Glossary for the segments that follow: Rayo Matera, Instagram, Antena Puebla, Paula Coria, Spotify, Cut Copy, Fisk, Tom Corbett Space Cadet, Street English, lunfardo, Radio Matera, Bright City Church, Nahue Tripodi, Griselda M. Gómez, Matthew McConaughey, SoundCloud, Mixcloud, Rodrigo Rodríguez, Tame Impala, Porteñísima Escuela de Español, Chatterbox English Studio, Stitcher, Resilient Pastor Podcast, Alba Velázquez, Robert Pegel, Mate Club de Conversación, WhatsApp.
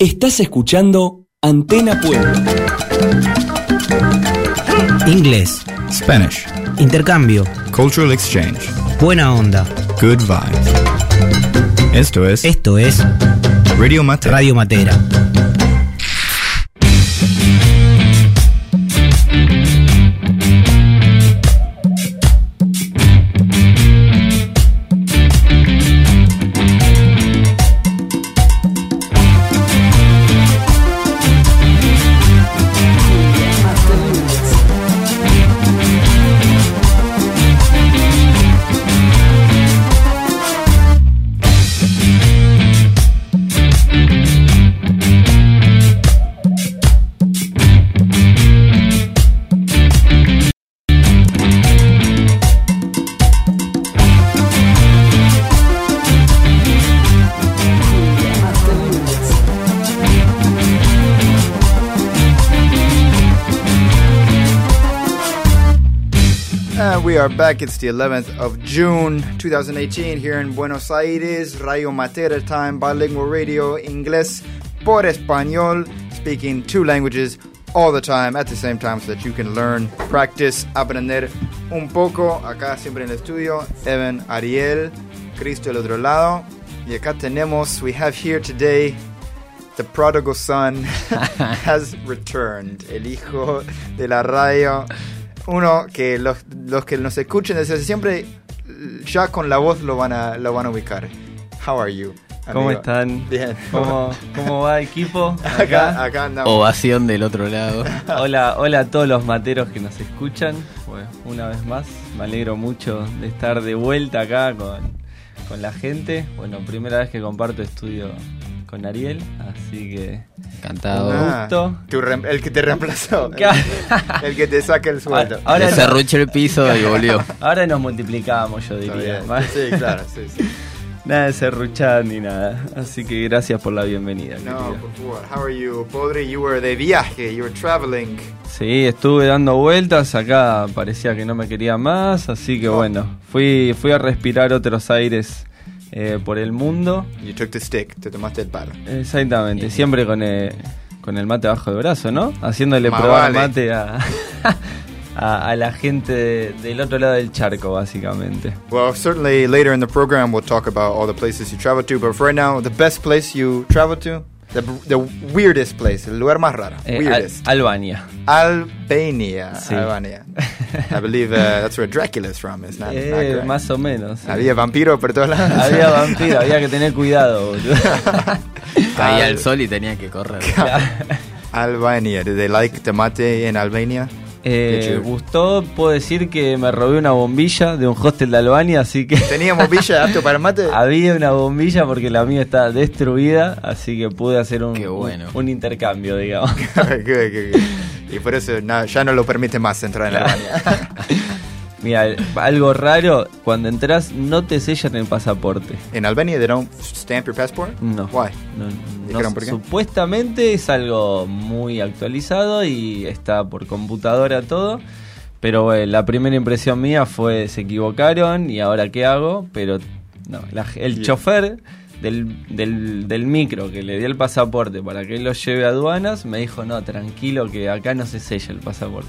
Estás escuchando Antena Puebla. Inglés. Spanish. Intercambio. Cultural exchange. Buena onda. Good vibes. Esto es Radio Matera. Radio Matera. We are back. It's the 11th of June, 2018, here in Buenos Aires. Radio Matera time, bilingual radio, inglés por español, speaking two languages all the time at the same time so that you can learn, practice, aprender un poco. Acá siempre en el estudio, Evan, Ariel, Cristo del otro lado. Y acá tenemos, we have here today, the prodigal son has returned. El hijo de la radio. Uno que los que nos escuchen desde siempre ya con la voz lo van a ubicar. How are you, amigo? ¿Cómo están? Bien. ¿Cómo va, equipo? Acá andamos. Ovación del otro lado. Hola a todos los materos que nos escuchan. Bueno, una vez más, me alegro mucho de estar de vuelta acá con la gente. Bueno, primera vez que comparto estudio con Ariel, así que encantado. Gusto. El que te reemplazó, el que te saca el sueldo. Ahora desarruchó el piso y volvió. Ahora nos multiplicamos, yo diría. Sí, claro, sí. Nada de serruchar ni nada. Así que gracias por la bienvenida. No, por favor. How are you, Podre? You were de viaje, you were traveling. Sí, estuve dando vueltas acá, parecía que no me quería más, así que bueno, fui a respirar otros aires. Por el mundo. You took the stick, te tomaste el palo. Exactamente, yeah. Siempre con el mate bajo el brazo, ¿no? Haciéndole probar mate a la gente del otro lado del charco, básicamente. Well, certainly later in the program we'll talk about all the places you travel to, but for right now, the best place you travel to, the weirdest place, el lugar más raro. Weirdest. Albania. Sí. Albania. I believe that's where Dracula is from, isn't it? Más o menos. Sí. Había vampiros por todos lados. Había que tener cuidado, boludo. Caía el sol y tenía que correr. Albania. Did they like the mate in Albania? Me gustó, puedo decir que me robé una bombilla de un hostel de Albania, así que... ¿Tenía bombilla apto para mate? Había una bombilla porque la mía está destruida, así que pude hacer un intercambio, digamos. Y por eso ya no lo permite más entrar en Albania. Mira, algo raro, cuando entras no te sellan el pasaporte. ¿En Albania they don't stamp your passport? No. Why? No, ¿por qué? Supuestamente es algo muy actualizado y está por computadora todo, pero bueno, la primera impresión mía fue se equivocaron y ahora qué hago, pero no, el chofer del micro que le di el pasaporte para que él lo lleve a aduanas me dijo no, tranquilo que acá no se sella el pasaporte.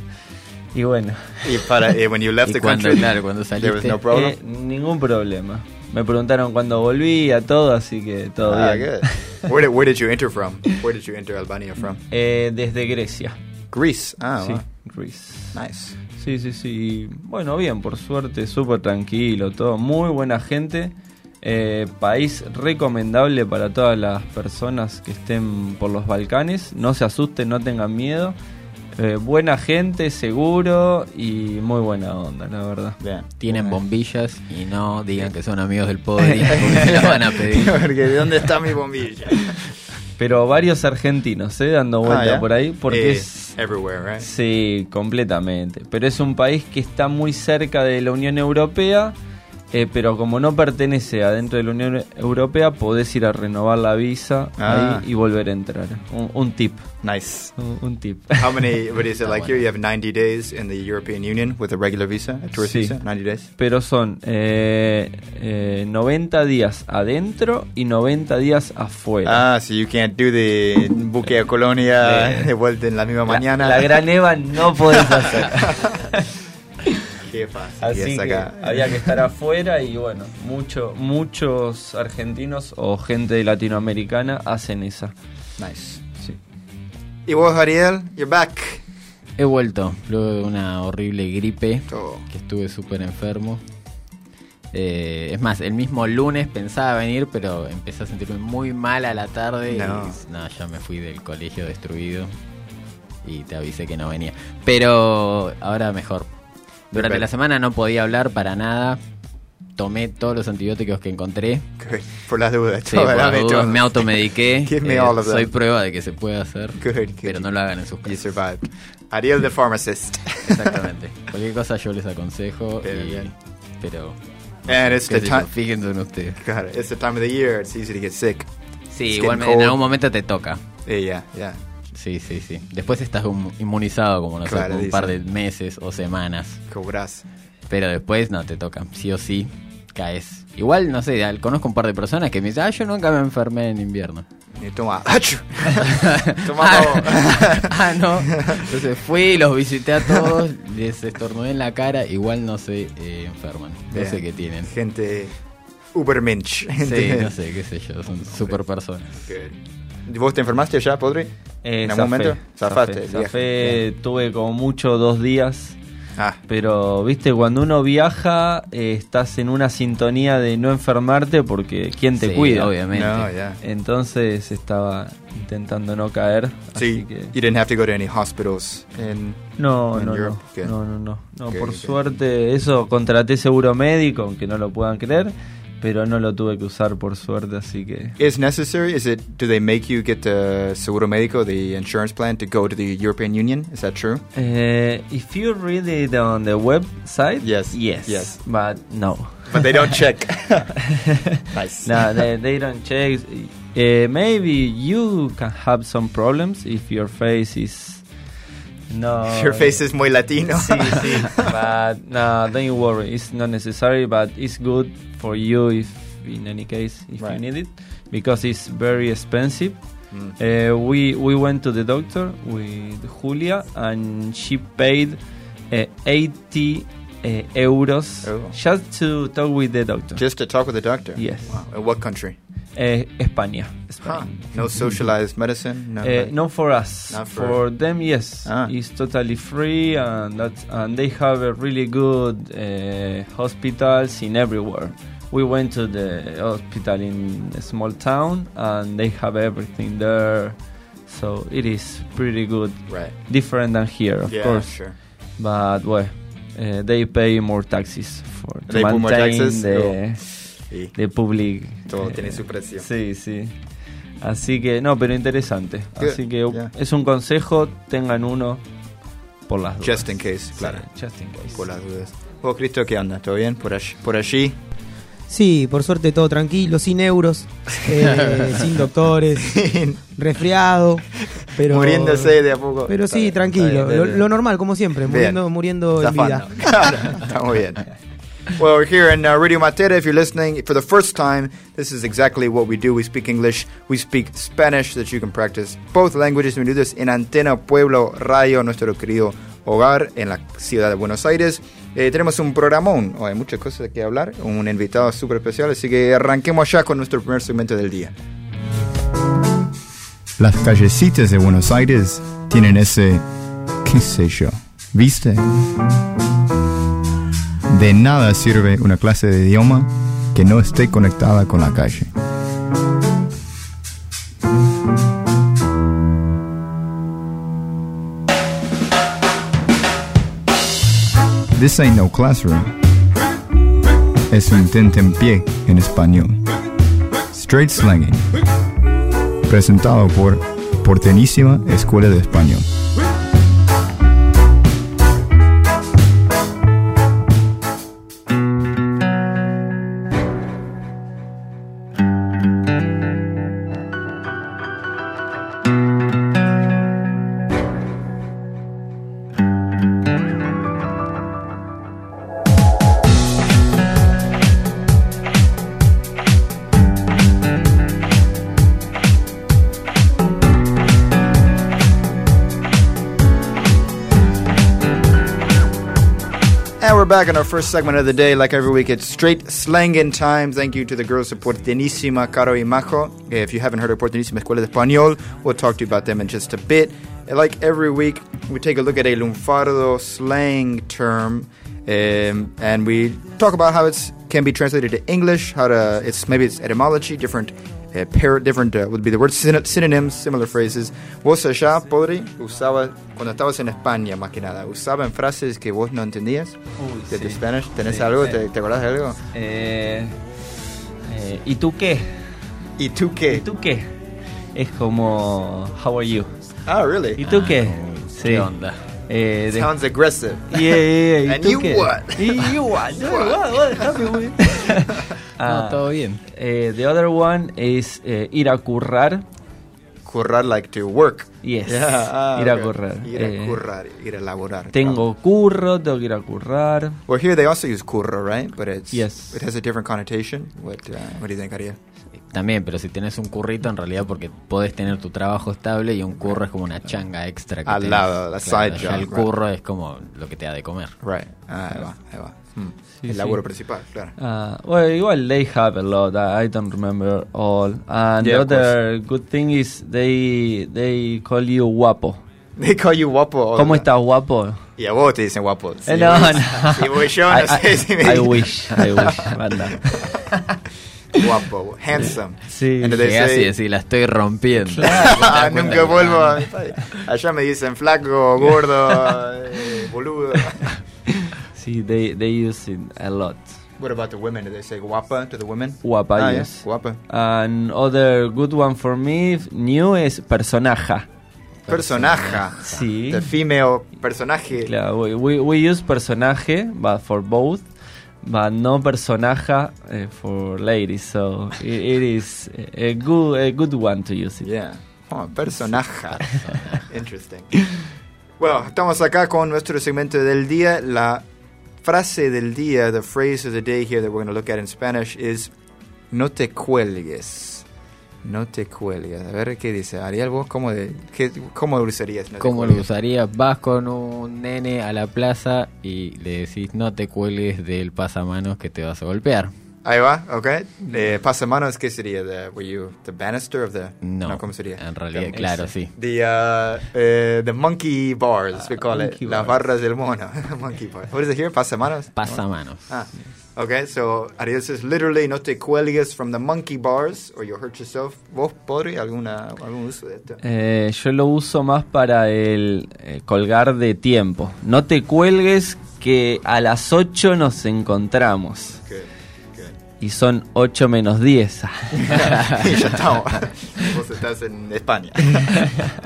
Y bueno. Y para when you left the country, cuando saliste, no problem? Ningún problema. Me preguntaron cuándo volví a todo, así que todo bien. Good. Where did you enter from? Where did you enter Albania from? Desde Grecia. Greece. Ah, sí, wow. Greece. Nice. Sí. Bueno, bien, por suerte, súper tranquilo, todo, muy buena gente. País recomendable para todas las personas que estén por los Balcanes. No se asusten, no tengan miedo. Buena gente, seguro y muy buena onda, la verdad. Bien. Tienen bombillas y no digan que son amigos del poder, porque la van a pedir. Porque ¿de dónde está mi bombilla? Pero varios argentinos, dando vuelta por ahí, porque es everywhere, right? Sí, completamente. Pero es un país que está muy cerca de la Unión Europea Pero como no pertenece adentro de la Unión Europea, podés ir a renovar la visa ahí y volver a entrar. Un tip. Nice. Un tip. How many, what is it like here? You have 90 days in the European Union with a regular visa, a tourist visa, 90 days. Pero son 90 días adentro y 90 días afuera. Ah, so you can't do the buque a Colonia de vuelta en la misma mañana. La gran Eva no podés hacer. Qué fácil. Así que había que estar afuera y bueno, muchos argentinos o gente latinoamericana hacen esa. Nice. Sí. Y vos, Ariel, you're back. He vuelto luego de una horrible gripe que estuve súper enfermo. Es más, el mismo lunes pensaba venir, pero empecé a sentirme muy mal a la tarde. No, ya me fui del colegio destruido y te avisé que no venía. Pero ahora mejor. Durante la semana no podía hablar para nada. Tomé todos los antibióticos que encontré. Good. Por las dudas. Sí, por las dudas. Me automediqué. Soy prueba de que se puede hacer. Good. Pero no lo hagan en sus casas. Ariel the pharmacist. Exactamente. Cualquier cosa yo les aconsejo. Pero fíjense en ustedes. God, it's the time of the year. It's easy to get sick. Sí, igualmente en algún momento te toca. Yeah. Sí. Después estás inmunizado como un par de meses o semanas. Cobrás. Pero después no te toca. Sí o sí caes. Igual, no sé, conozco un par de personas que me dicen, yo nunca me enfermé en invierno. Y toma. Toma todo. No. Entonces fui, los visité a todos, les estornudé en la cara. Igual no se enferman. No sé qué tienen. Gente ubermensch. Sí, no sé, qué sé yo. Son super personas. Good. ¿Vos te enfermaste ya, Podri? ¿En algún momento? Zafé, tuve como mucho 2 días. Pero, viste, cuando uno viaja, estás en una sintonía de no enfermarte porque ¿quién te cuida? Obviamente. Entonces estaba intentando no caer. Así que... You didn't have to go to any hospitals in Europe? No. Okay, por suerte, eso, contraté seguro médico, aunque no lo puedan creer. Pero no lo tuve que usar por suerte, así que... ¿Es necesario? ¿Do they make you get the seguro médico, the insurance plan, to go to the European Union? Is that true? If you read it on the website, yes. But no. But they don't check. Nice. No, they don't check. Maybe you can have some problems if your face is... No, your face is muy Latino. Sí. But no, don't worry. It's not necessary, but it's good for you if, in any case, if you need it, because it's very expensive. We went to the doctor with Julia, and she paid 80 euros just to talk with the doctor. Just to talk with the doctor? Yes. Wow. In what country? Spain. No socialized medicine? No for us. For them, yes. It's totally free, and they have a really good hospitals in everywhere. We went to the hospital in a small town, and they have everything there. So it is pretty good. Right. Different than here, of course. Sure. But, well, they pay more taxes. They pay more taxes? De public. Todo tiene su precio. Sí. Así que, no, pero interesante. Así que es un consejo, tengan uno por las dudas. Just in case, claro. Sí, just in case. Por las dudas. ¿Vos, Cristo, qué onda? ¿Todo bien por allí? Sí, por suerte todo tranquilo, sin euros, sin doctores, resfriado. Pero, muriéndose de a poco. Pero sí, tranquilo, bien. Lo normal, como siempre, muriendo en vida. Claro, está muy bien. Well, we're here in Radio Matera. If you're listening for the first time, this is exactly what we do. We speak English, we speak Spanish, so that you can practice both languages. We do this in Antena Puebla, Rayo, nuestro querido hogar en la ciudad de Buenos Aires. Tenemos un programón, hay muchas cosas que hablar, un invitado súper especial, así que arranquemos ya con nuestro primer segmento del día. Las callecitas de Buenos Aires tienen ese, qué sé yo, ¿viste? De nada sirve una clase de idioma que no esté conectada con la calle. This ain't no classroom. Es un tentempié en español. Straight slanging. Presentado por Porteñísima Escuela de Español. And we're back in our first segment of the day. Like every week, it's straight slangin' time. Thank you to the girls of Porteñísima, Caro y Majo. If you haven't heard of Porteñísima Escuela de Español, we'll talk to you about them in just a bit. Like every week, we take a look at a lunfardo slang term, and we talk about how it can be translated to English, its etymology, different would be the word synonyms, similar phrases. Vos allá, podre, usaba cuando estabas en España, más que nada. Usaba en frases que vos no entendías. De Spanish. ¿Tenés algo? ¿Te acordás de algo? ¿Y tú qué? ¿Y tú qué? ¿Y tú qué? Es como, how are you? Ah, really? ¿Y tú qué? Sí. ¿Qué onda? Sounds aggressive. Yeah. And you what? What happened with no, todo bien. The other one is ir a currar. Currar like to work. Yes. Yeah. Ir a currar. Ir a laborar. Tengo curro, tengo que ir a currar. Well, here they also use curro, right? But it has a different connotation. What do you think, Ariel? También, pero si tenés un currito, en realidad porque podés tener tu trabajo estable y un curro es como una changa extra que al tenés. Lado, la side job. El curro es como lo que te da de comer. Right. Ahí va. Sí, el laburo principal, claro. Well, igual they have a lot. I don't remember all. And the other good thing is they call you guapo. They call you guapo. ¿Cómo estás, guapo? Y a vos te dicen guapo. Si no. Si voy yo, no sé si me dicen. I wish. Guapo, handsome. Sí, así, sí, la estoy rompiendo. Claro, nunca vuelvo. Allá me dicen flaco, gordo, boludo. Sí, they use it a lot. What about the women? Do they say guapa to the women? Guapa, yes. Guapa. Another good one for me, new, es personaja. Personaja. Sí. The female personaje. Claro, we use personaje, but for both. But no personaja for ladies, so it is a good one to use it. Yeah. Oh, personaja. Interesting. Well, estamos acá con nuestro segmento del día. La frase del día, the phrase of the day here that we're going to look at in Spanish is no te cuelgues. No te cuelgues. A ver qué dice. Ariel, vos cómo lo usarías. No ¿Cómo lo usarías? Vas con un nene a la plaza y le decís no te cuelgues del pasamanos que te vas a golpear. Ahí va, ok. Pasamanos, ¿qué sería? The banister of the... No, ¿cómo sería? En realidad, claro, sí. The monkey bars, we call it. Las barras del mono. Monkey bars. What is it here? Pasamanos? Pasamanos. Ah. Okay, so Ariel says literally no te cuelgues from the monkey bars or you'll hurt yourself. ¿Vos, Podri, algún uso de esto? Yo lo uso más para el colgar de tiempo. No te cuelgues que a las 8 nos encontramos. Okay. Y son 8 menos 10. Y ya estamos. Vos estás en España.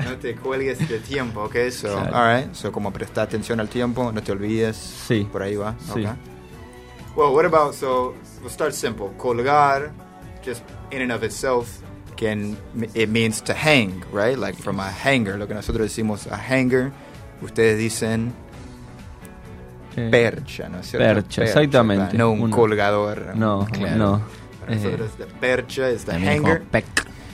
No te cuelgues de tiempo, ¿ok? So, claro. All right. So, como presta atención al tiempo, no te olvides. Sí. Por ahí va. Sí. Okay. Well, what about, so, we'll start simple. Colgar, just in and of itself, it means to hang, right? Like from a hanger. Lo que nosotros decimos a hanger, ustedes dicen... Percha, ¿no es cierto? Percha, exactamente. Percha, no un colgador. No, claro. No. Para nosotros la percha es la hanger. Peck.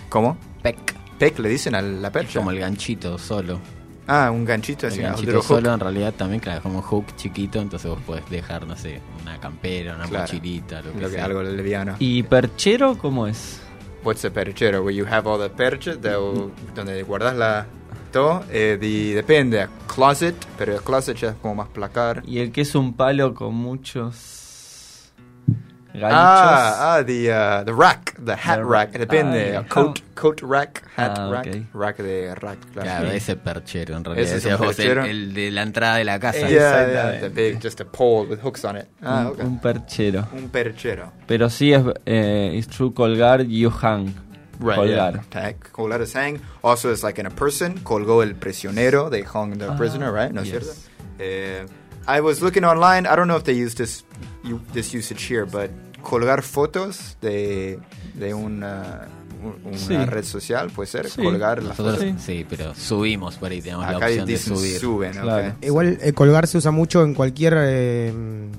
¿Cómo? Peck. Peck le dicen a la percha. Es como el ganchito solo. Ah, un ganchito. El ganchito solo hook. En realidad también, claro, como un hook chiquito, entonces vos podés dejar, no sé, una campera, una mochilita, lo que sea. Algo liviano. ¿Y perchero cómo es? What's a perchero? Where you have all the perches, donde guardas la... depende, closet, pero el closet ya es como más placar. Y el que es un palo con muchos ganchos. The rack, the hat rack, depende, coat rack, hat rack, okay. Rack de rack. Claro, ese perchero en realidad. Ese es perchero. El de la entrada de la casa. The big, just a pole with hooks on it. Okay. Un perchero. Un perchero. Pero sí es it's true colgar, you hang. Right, colgar. Yeah. Tag. Colgar is hang. Also, it's like in a person. Colgó el prisionero. They hung the prisoner, right? No, yes. ¿Cierto? I was looking online. I don't know if they use this usage here, but colgar fotos de una red social, puede ser. Sí. Colgar las fotos. Sí, pero subimos por ahí. Tenemos acá la opción dicen de subir. Suben, claro. Okay. Igual colgar se usa mucho en cualquier... en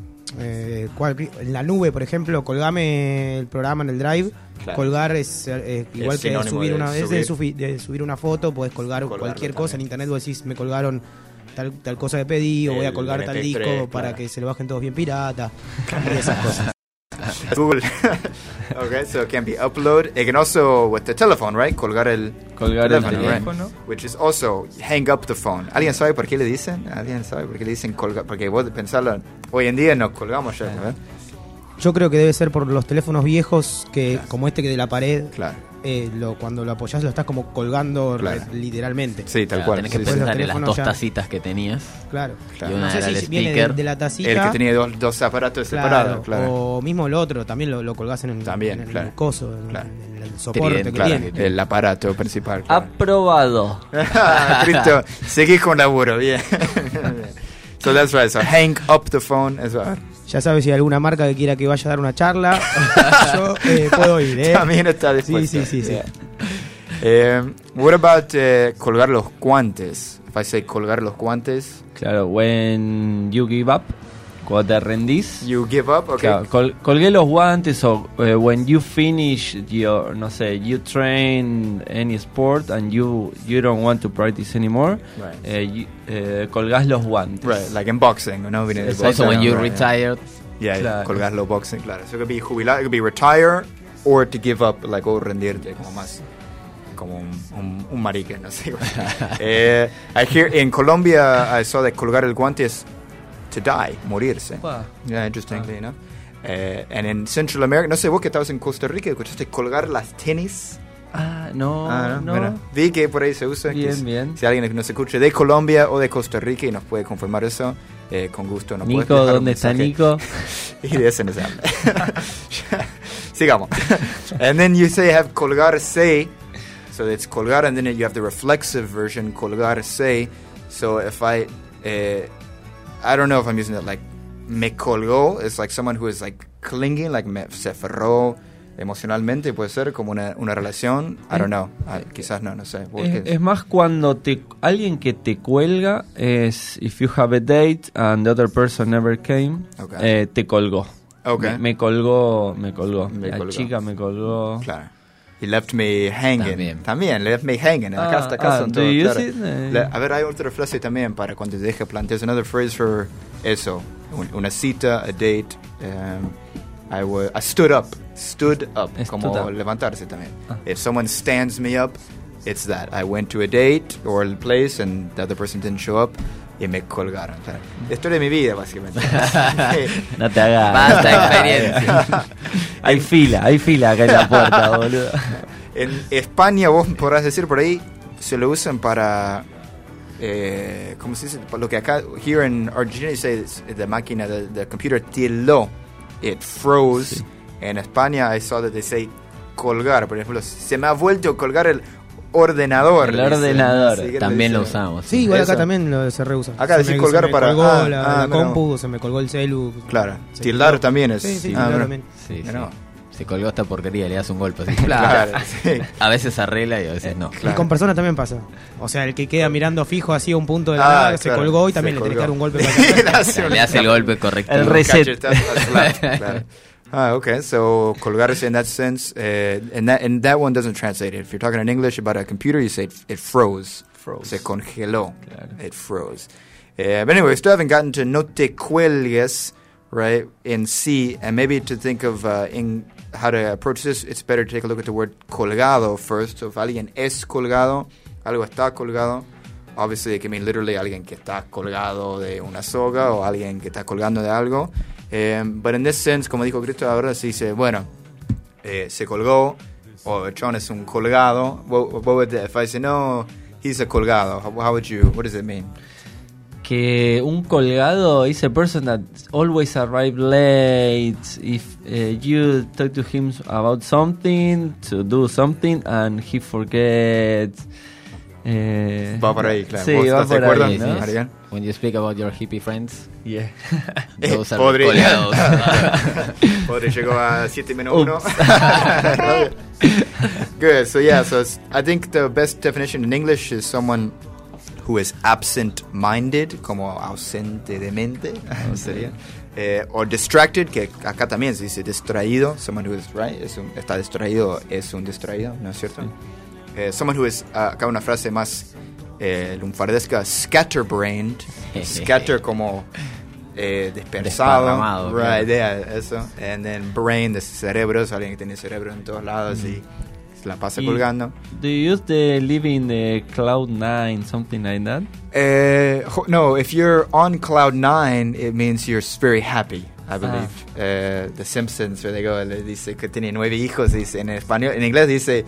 la nube, por ejemplo, colgame el programa en el drive. Claro. Colgar es igual que subir una foto, podés colgar cualquier cosa. En internet vos decís, me colgaron tal cosa que pedí, o voy a colgar tal disco para que se lo bajen todos bien pirata, y esas cosas. Google. Okay, so it can be upload. It can also with the telephone, right? Colgar el teléfono. Right? Which is also hang up the phone. ¿Alguien sabe por qué le dicen? ¿Alguien sabe por qué le dicen colgar? Porque vos pensarlo, hoy en día nos colgamos ya, ¿verdad? Yo creo que debe ser por los teléfonos viejos que como este que de la pared. Claro. Cuando lo apoyás lo estás como colgando literalmente. Sí, tal cual. Tenés que pensar en las dos tacitas que tenías. Claro. Y una no sé era si el viene de la tacita. El que tenía dos aparatos separados. Claro. O mismo el otro, también lo colgás en el coso, en el soporte que tiene. El aparato principal. Claro. Aprobado. Cristo, seguís con laburo, bien. So that's right, so hang up the phone as well. Ya sabes, si hay alguna marca que quiera que vaya a dar una charla, yo puedo ir, También está dispuesto. Sí. Yeah. What about colgar los guantes? If I say colgar los guantes. Claro, when you give up, cuando te rendís. You give up, okay. Claro, colgué los guantes o when you finish your, no sé, you train any sport and you don't want to practice anymore, right. Colgás los guantes. Right, like in boxing, no? Also when you retired. Yeah, claro. Colgás los boxing, claro. So it could be jubilar, it could be retire, or to give up, like, o rendirte, como más, como un marica, no sé. I hear in Colombia, I saw that colgar el guante is to die, morirse. Wow. Yeah, interestingly enough. And in Central America, no sé, vos que estabas en Costa Rica, escuchaste colgar las tenis. No. Bueno, vi que por ahí se usa. Bien. Si alguien nos escucha de Colombia o de Costa Rica y nos puede confirmar eso, con gusto. ¿No Nico, dónde está Nico? Y de ese nos habla. Sigamos. And then you say have colgarse. So it's colgar, and then you have the reflexive version, colgarse. So if I don't know if I'm using that, like, me colgó. It's like someone who is, like, clinging, like, se ferró emocionalmente. Puede ser como una relación. I don't know. Quizás no sé. Es más cuando alguien que te cuelga es, if you have a date and the other person never came, okay. Te colgó. Okay. Me colgó. La chica me colgó. Claro. He left me hanging. También left me hanging. Acá do you claro. A ver, hay otra frase también para cuando te deje plantear. There's another phrase for eso. Una cita, a date. I stood up. Stood up. Como levantarse también. If someone stands me up, it's that. I went to a date or a place and the other person didn't show up. Y me colgaron. O sea, la historia de mi vida, básicamente. No te hagas. Basta experiencia. Hay fila acá en la puerta, boludo. En España, vos podrás decir por ahí, se lo usan para. ¿Cómo se dice? Para lo que acá. Here in Argentina, you say the máquina, the computer tiló. It froze. Sí. En España, I saw that they say colgar. Por ejemplo, se me ha vuelto a colgar el ordenador. El ordenador. Sí, también lo usamos. Sí, igual acá también se reusa. Acá decís colgar para. Se me colgó la compu, se me colgó el celu. Claro. Tildar también es. Sí, también. Sí. Se colgó esta porquería, le das un golpe. Así. Claro. Sí. A veces arregla y a veces no. Claro. Y con personas también pasa. O sea, el que queda mirando fijo así a un punto de la nada, se colgó y también le tiene que dar un golpe. Le hace el golpe correcto. El reset. Claro. Okay, so colgarse in that sense, and that one doesn't translate it. If you're talking in English about a computer, you say it froze. Se congeló. Claro. It froze. But anyway, we still haven't gotten to no te cuelgues, right, in C, and maybe to think of in how to approach this, it's better to take a look at the word colgado first. So if alguien es colgado, algo está colgado, obviously it can mean literally alguien que está colgado de una soga o alguien que está colgando de algo. But in this sense, como dijo Cristo, ahora se dice, bueno, se colgó, o John es un colgado. What would that, if I say, no, he's a colgado, how would you, what does it mean? Que un colgado is a person that always arrives late. If you talk to him about something, to do something, and he forgets. Va por ahí, claro. Sí, va por ahí, ¿no? Arián. When you speak about your hippie friends, yeah. Those are colgados. Podre llegó a 7-1. Good. So yeah, so I think the best definition in English is someone who is absent-minded, como ausente de mente, sería. Or distracted, que acá también se dice distraído. Someone who is right, está distraído, es un distraído, ¿no es cierto? Sí. Someone who is, acá una frase más lunfardesca scatterbrained, scatter como dispersado, right, yeah, eso, and then brain de cerebros, alguien que tiene cerebro en todos lados y la pasa colgando. Do you use the live in the cloud nine, something like that? No, if you're on cloud nine, it means you're very happy, I believe. The Simpsons, where they go, le dice que tiene 9 hijos, dice en español, en inglés dice,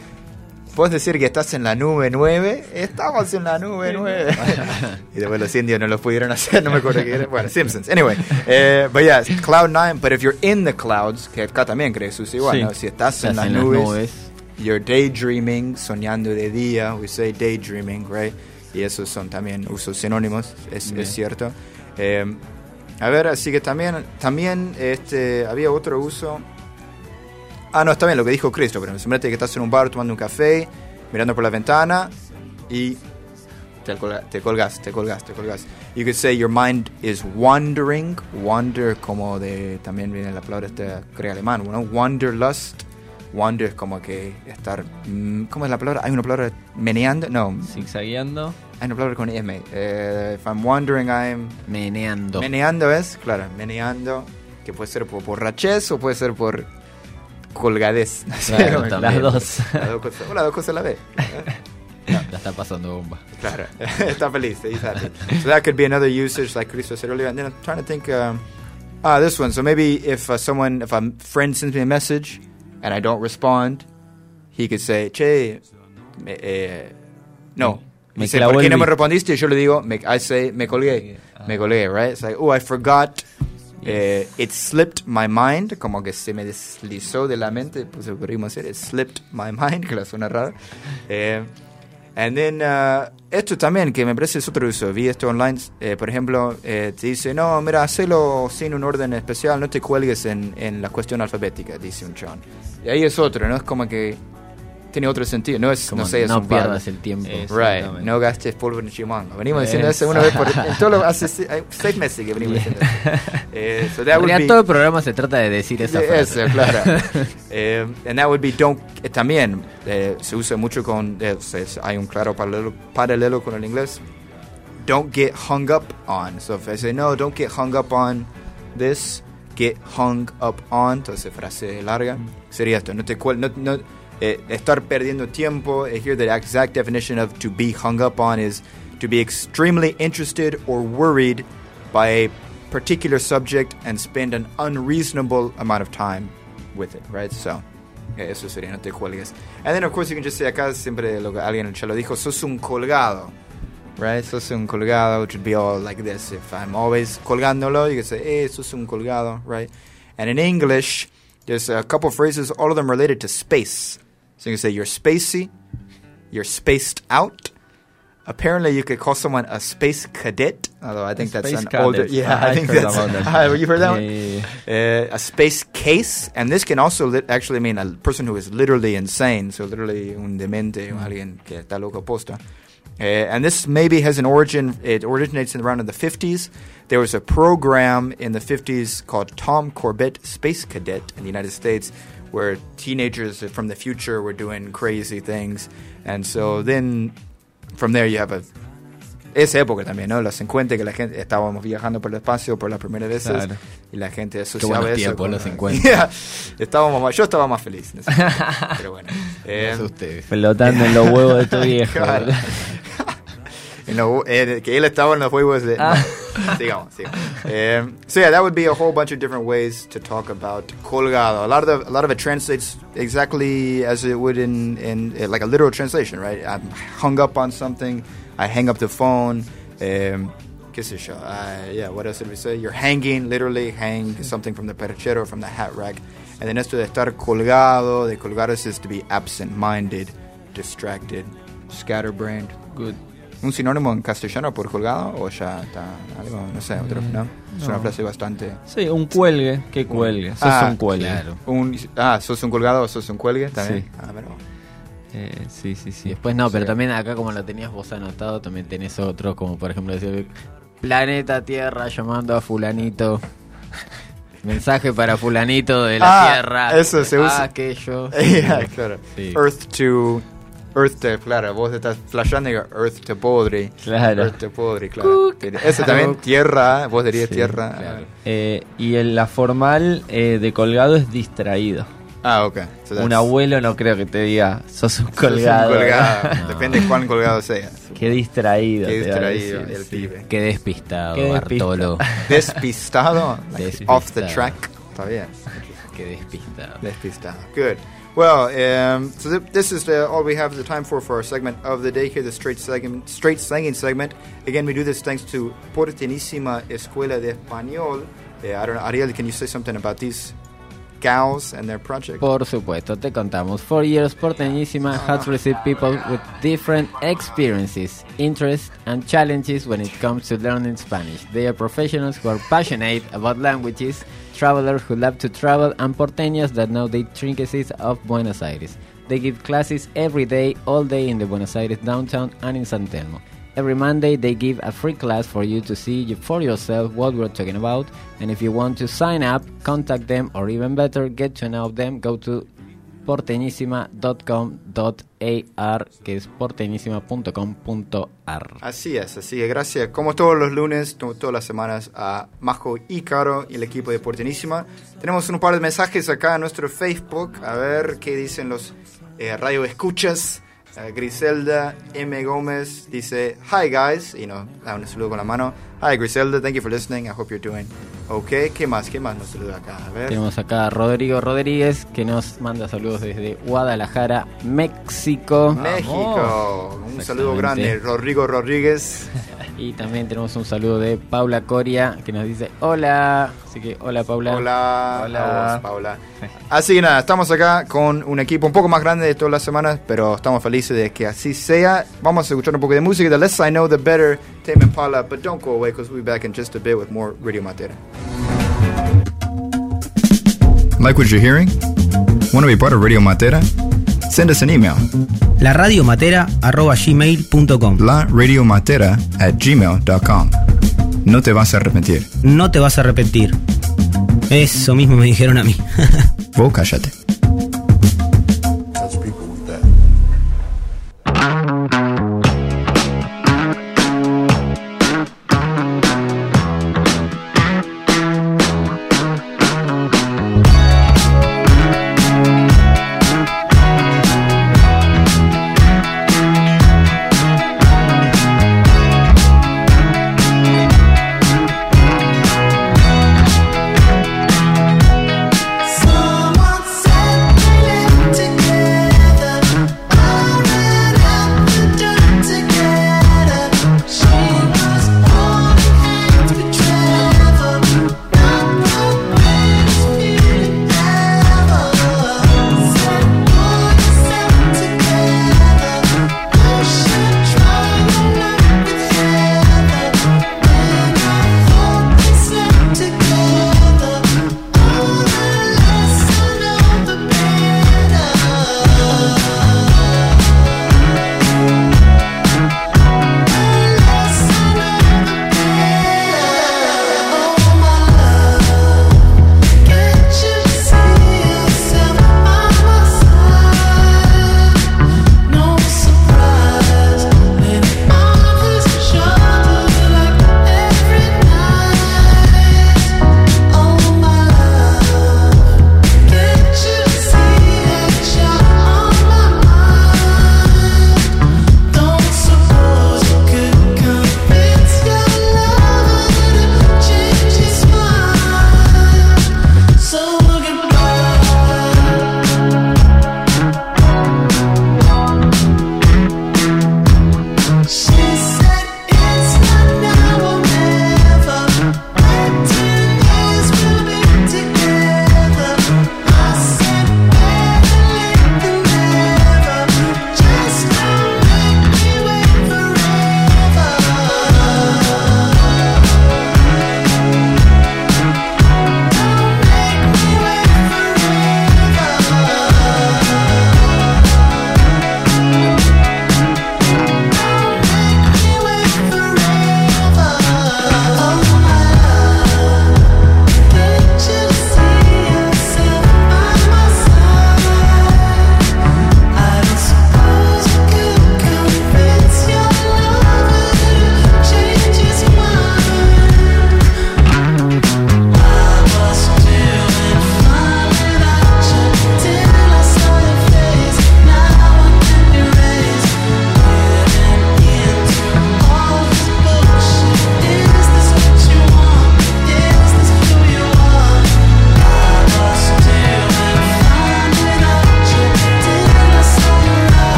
puedes decir que estás en la nube 9, estamos en la nube 9. Y después los indios no lo pudieron hacer, no me acuerdo qué era. Bueno, Simpsons. Anyway, but yeah, cloud nine, but if you're in the clouds, que acá también crees, es igual, sí, ¿no? Si estás en las nubes, you're daydreaming, soñando de día, we say daydreaming, right? Y esos son también usos sinónimos, es cierto. A ver, así que también había otro uso. Ah, no, está bien lo que dijo Cristo, pero imagínate que estás en un bar tomando un café, mirando por la ventana y te colgas. You could say your mind is wandering. Wander, como de, también viene la palabra creo alemán, ¿no? Wanderlust. Wander es como que estar... ¿Cómo es la palabra? ¿Hay una palabra meneando? No. ¿Zigzagueando? Hay una palabra con M. If I'm wandering, I'm... Meneando. Meneando es, claro, meneando. Que puede ser por borrachez o puede ser por colgadez. Claro, no, las dos. Las dos cosas a la vez. No, la está pasando bomba. Claro. Está feliz. He's happy. So that could be another usage like Cristo said earlier. And then I'm trying to think... this one. So maybe if someone... If a friend sends me a message... and I don't respond, he could say, che, no. Me dice, ¿por qué no me respondiste? Y yo le digo, I say, me colgué. Me colgué, right? It's like, oh, I forgot. Yes. It slipped my mind. Como que se me deslizó de la mente. Pues lo podríamos decir, it slipped my mind. Que la suena rara. And then, esto también, que me parece es otro uso. Vi esto online. Por ejemplo, te dice, no, mira, hacelo sin un orden especial. No te cuelgues en la cuestión alfabética, dice un chon. Y ahí es otro, ¿no? Es como que tiene otro sentido. No es, como no sé, es no un pierdas el tiempo. Right. No gastes polvo en chimango. Venimos diciendo eso una vez por... hace 6 meses que venimos diciendo eso. So that would be, todo el programa se trata de decir esa frase. Eso, claro. And that would be don't... también se usa mucho con... hay un claro paralelo con el inglés. Don't get hung up on. So if I say, no, don't get hung up on this... Get hung up on, entonces frase larga, sería esto, estar perdiendo tiempo. Here the exact definition of to be hung up on is to be extremely interested or worried by a particular subject and spend an unreasonable amount of time with it, right? So, eso sería, no te cuelgues. And then of course you can just say, acá siempre alguien ya lo dijo, sos un colgado. Right, sos un colgado, which would be all like this. If I'm always colgándolo, you could say, sos un colgado, right? And in English, there's a couple of phrases, all of them related to space. So you can say, you're spacey, you're spaced out. Apparently, you could call someone a space cadet, although I think that's an cadet. Older... Yeah, I think that's... you heard that one? A space case, and this can also actually mean a person who is literally insane, so literally un demente, alguien que está loco posta. And this maybe has an origin, it originates around the 50s. There was a program in the 50s called Tom Corbett Space Cadet in the United States where teenagers from the future were doing crazy things. And so then from there you have a... Esa época también, ¿no? Los 50, que la gente... Estábamos viajando por el espacio por las primeras veces. Claro. Y la gente asociaba eso. Qué buenos tiempos, los 50. Yeah. Yo estaba más feliz. En ese momento, pero bueno. Pelotando en los huevos de tu viejo. Claro. Que él estaba en los huevos de... No. Sigamos. So yeah, that would be a whole bunch of different ways to talk about colgado. A lot of it translates exactly as it would in like a literal translation, right? I'm hung up on something. I hang up the phone. ¿Qué sé yo? Yeah, what else did we say? You're hanging, literally hang something from the perchero, from the hat rack. And then esto de estar colgado, de colgarse is to be absent-minded, distracted, scatterbrained. Good. ¿Un sinónimo en castellano por colgado o ya está algo? No sé, otro, ¿no? Es una frase bastante... Sí, un cuelgue. ¿Qué cuelgue? Sos un cuelgue. Claro. ¿Sos un colgado o sos un cuelgue? ¿También? Sí. Pero... sí. Después no, pero también acá como lo tenías vos anotado, también tenés otros, como por ejemplo decir, planeta Tierra llamando a fulanito, mensaje para fulanito de la Tierra. Eso se usa. Aquello. Yeah, claro. Sí. Earth to Earth te, claro, vos estás flashando y Earth te podre. Claro. Earth te podre, claro. Eso también, tierra, vos dirías sí, tierra. Claro. Y en la formal de colgado es distraído. Ah, ok. So un abuelo no creo que te diga, sos un colgado. Sos un colgado. No. Depende de cuán colgado seas. Qué distraído. Qué distraído el pibe. Qué despistado, Bartolo. Despistado? Like despistado. Off the track. Está bien. Qué despistado. Despistado. Good. Well, so this is all we have the time for our segment of the day here, the straight slang segment. Again, we do this thanks to Porteñísima Escuela de Español. I don't know, Ariel, can you say something about these gals and their project? Por supuesto, te contamos. 4 years, Porteñísima has received people with different experiences, interests, and challenges when it comes to learning Spanish. They are professionals who are passionate about languages, travelers who love to travel, and porteños that know the intricacies of Buenos Aires. They give classes every day, all day in the Buenos Aires downtown and in San Telmo. Every Monday they give a free class for you to see for yourself what we're talking about, and if you want to sign up, contact them, or even better, get to know them, go to porteñísima.com.ar, que es porteñísima.com.ar. Así es, gracias. Como todos los lunes, todas las semanas, a Majo y Caro y el equipo de Porteñísima. Tenemos un par de mensajes acá en nuestro Facebook, a ver qué dicen los radio escuchas. Griselda M. Gómez dice, "Hi guys," y nos da un saludo con la mano. Hi Griselda, thank you for listening, I hope you're doing okay. ¿Qué más nos saluda acá? A ver. Tenemos acá a Rodrigo Rodríguez, que nos manda saludos desde Guadalajara, México. Un saludo grande, Rodrigo Rodríguez. Y también tenemos un saludo de Paula Coria, que nos dice hola. Así que hola, Paula. Hola a vos, Paula. Así que nada, estamos acá con un equipo un poco más grande de todas las semanas, pero estamos felices de que así sea. Vamos a escuchar un poco de música. The less I know, the better. Tame Impala, but don't go away because we'll be back in just a bit with more Radio Matera. Like what you're hearing? Want to be part of Radio Matera? Send us an email. laradiomatera@gmail.com laradiomatera@gmail.com. No te vas a arrepentir. No te vas a arrepentir. Eso mismo me dijeron a mí. Vos cállate.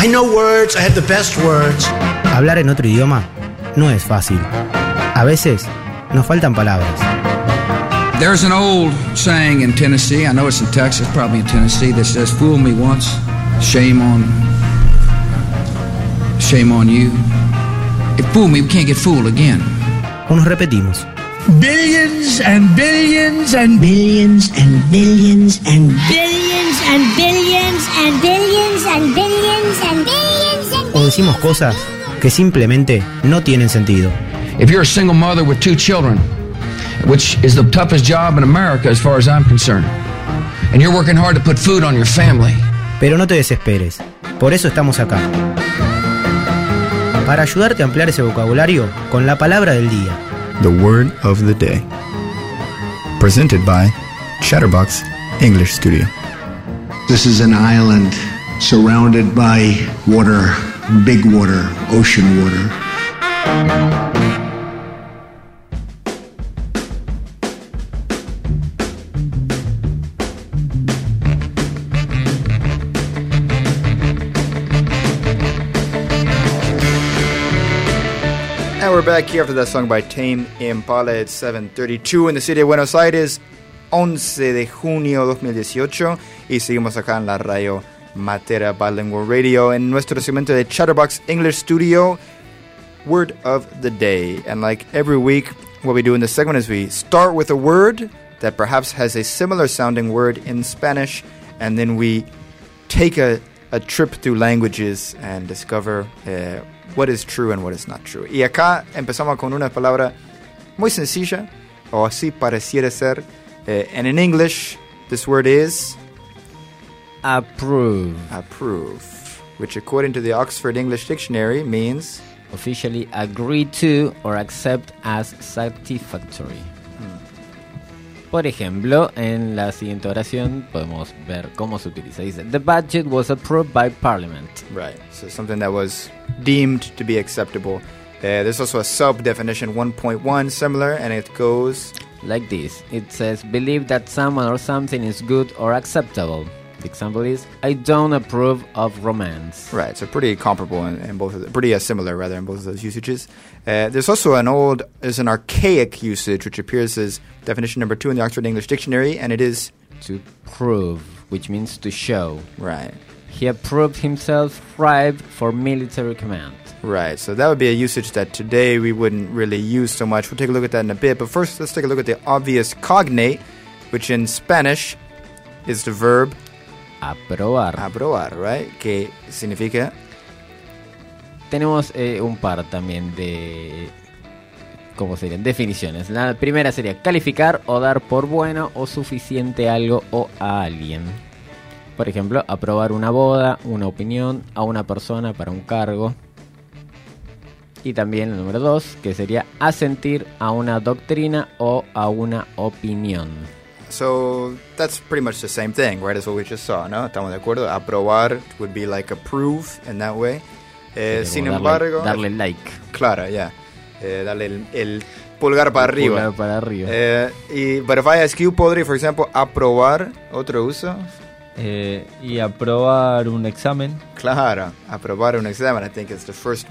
I know words, I have the best words. Hablar en otro idioma no es fácil. A veces nos faltan palabras. There's an old saying in Tennessee, I know it's in Texas, probably in Tennessee, that says, fool me once, shame on you. If fool me, we can't get fooled again. O nos repetimos. Billions and billions and billions and billions and billions and billions and billions and billions and billions and billions. O decimos cosas que simplemente no tienen sentido. If you're a single mother with two children, which is the toughest job in America as far as I'm concerned, and you're working hard to put food on your family. Pero no te desesperes. Por eso estamos acá. Para ayudarte a ampliar ese vocabulario con la palabra del día. The word of the day. Presented by Chatterbox English Studio. This is an island surrounded by water, big water, ocean water. We're back here after that song by Tame Impala. It's 7:32 in the city of Buenos Aires, 11 de junio 2018, y seguimos acá en la Radio Matera Bilingual Radio en nuestro segmento de Chatterbox English Studio, Word of the Day. And like every week, what we do in this segment is we start with a word that perhaps has a similar sounding word in Spanish, and then we take a trip through languages and discover what is true and what is not true. Y acá empezamos con una palabra muy sencilla, o así pareciera ser. And in English, this word is... approve. Approve, which according to the Oxford English Dictionary means... officially agree to or accept as satisfactory. Por ejemplo, en la siguiente oración podemos ver cómo se utiliza. Dice, the budget was approved by Parliament. Right, so something that was deemed to be acceptable. There's also a sub-definition 1.1 similar, and it goes... like this. It says, believe that someone or something is good or acceptable. The example is, I don't approve of romance. Right, so pretty comparable in both of the, pretty similar, rather, in both of those usages. There's also there's an archaic usage, which appears as definition number 2 in the Oxford English Dictionary, and it is... to prove, which means to show. Right. He approved himself ripe for military command. Right, so that would be a usage that today we wouldn't really use so much. We'll take a look at that in a bit, but first let's take a look at the obvious cognate, which in Spanish is the verb... aprobar. Aprobar, right? ¿Qué significa? Tenemos un par también de... ¿cómo serían? Definiciones. La primera sería calificar o dar por bueno o suficiente algo o a alguien. Por ejemplo, aprobar una boda, una opinión, a una persona para un cargo. Y también el número 2, que sería asentir a una doctrina o a una opinión. So that's pretty much the same thing, right? That's what we just saw, ¿no? Estamos de acuerdo. Aprobar would be like approve in that way. Sin embargo... darle like. Claro, yeah. Darle el pulgar para arriba. Pulgar para arriba. But if I ask you, Podri, for example, aprobar, otro uso... y aprobar un examen. Claro, aprobar un examen, I think, is the first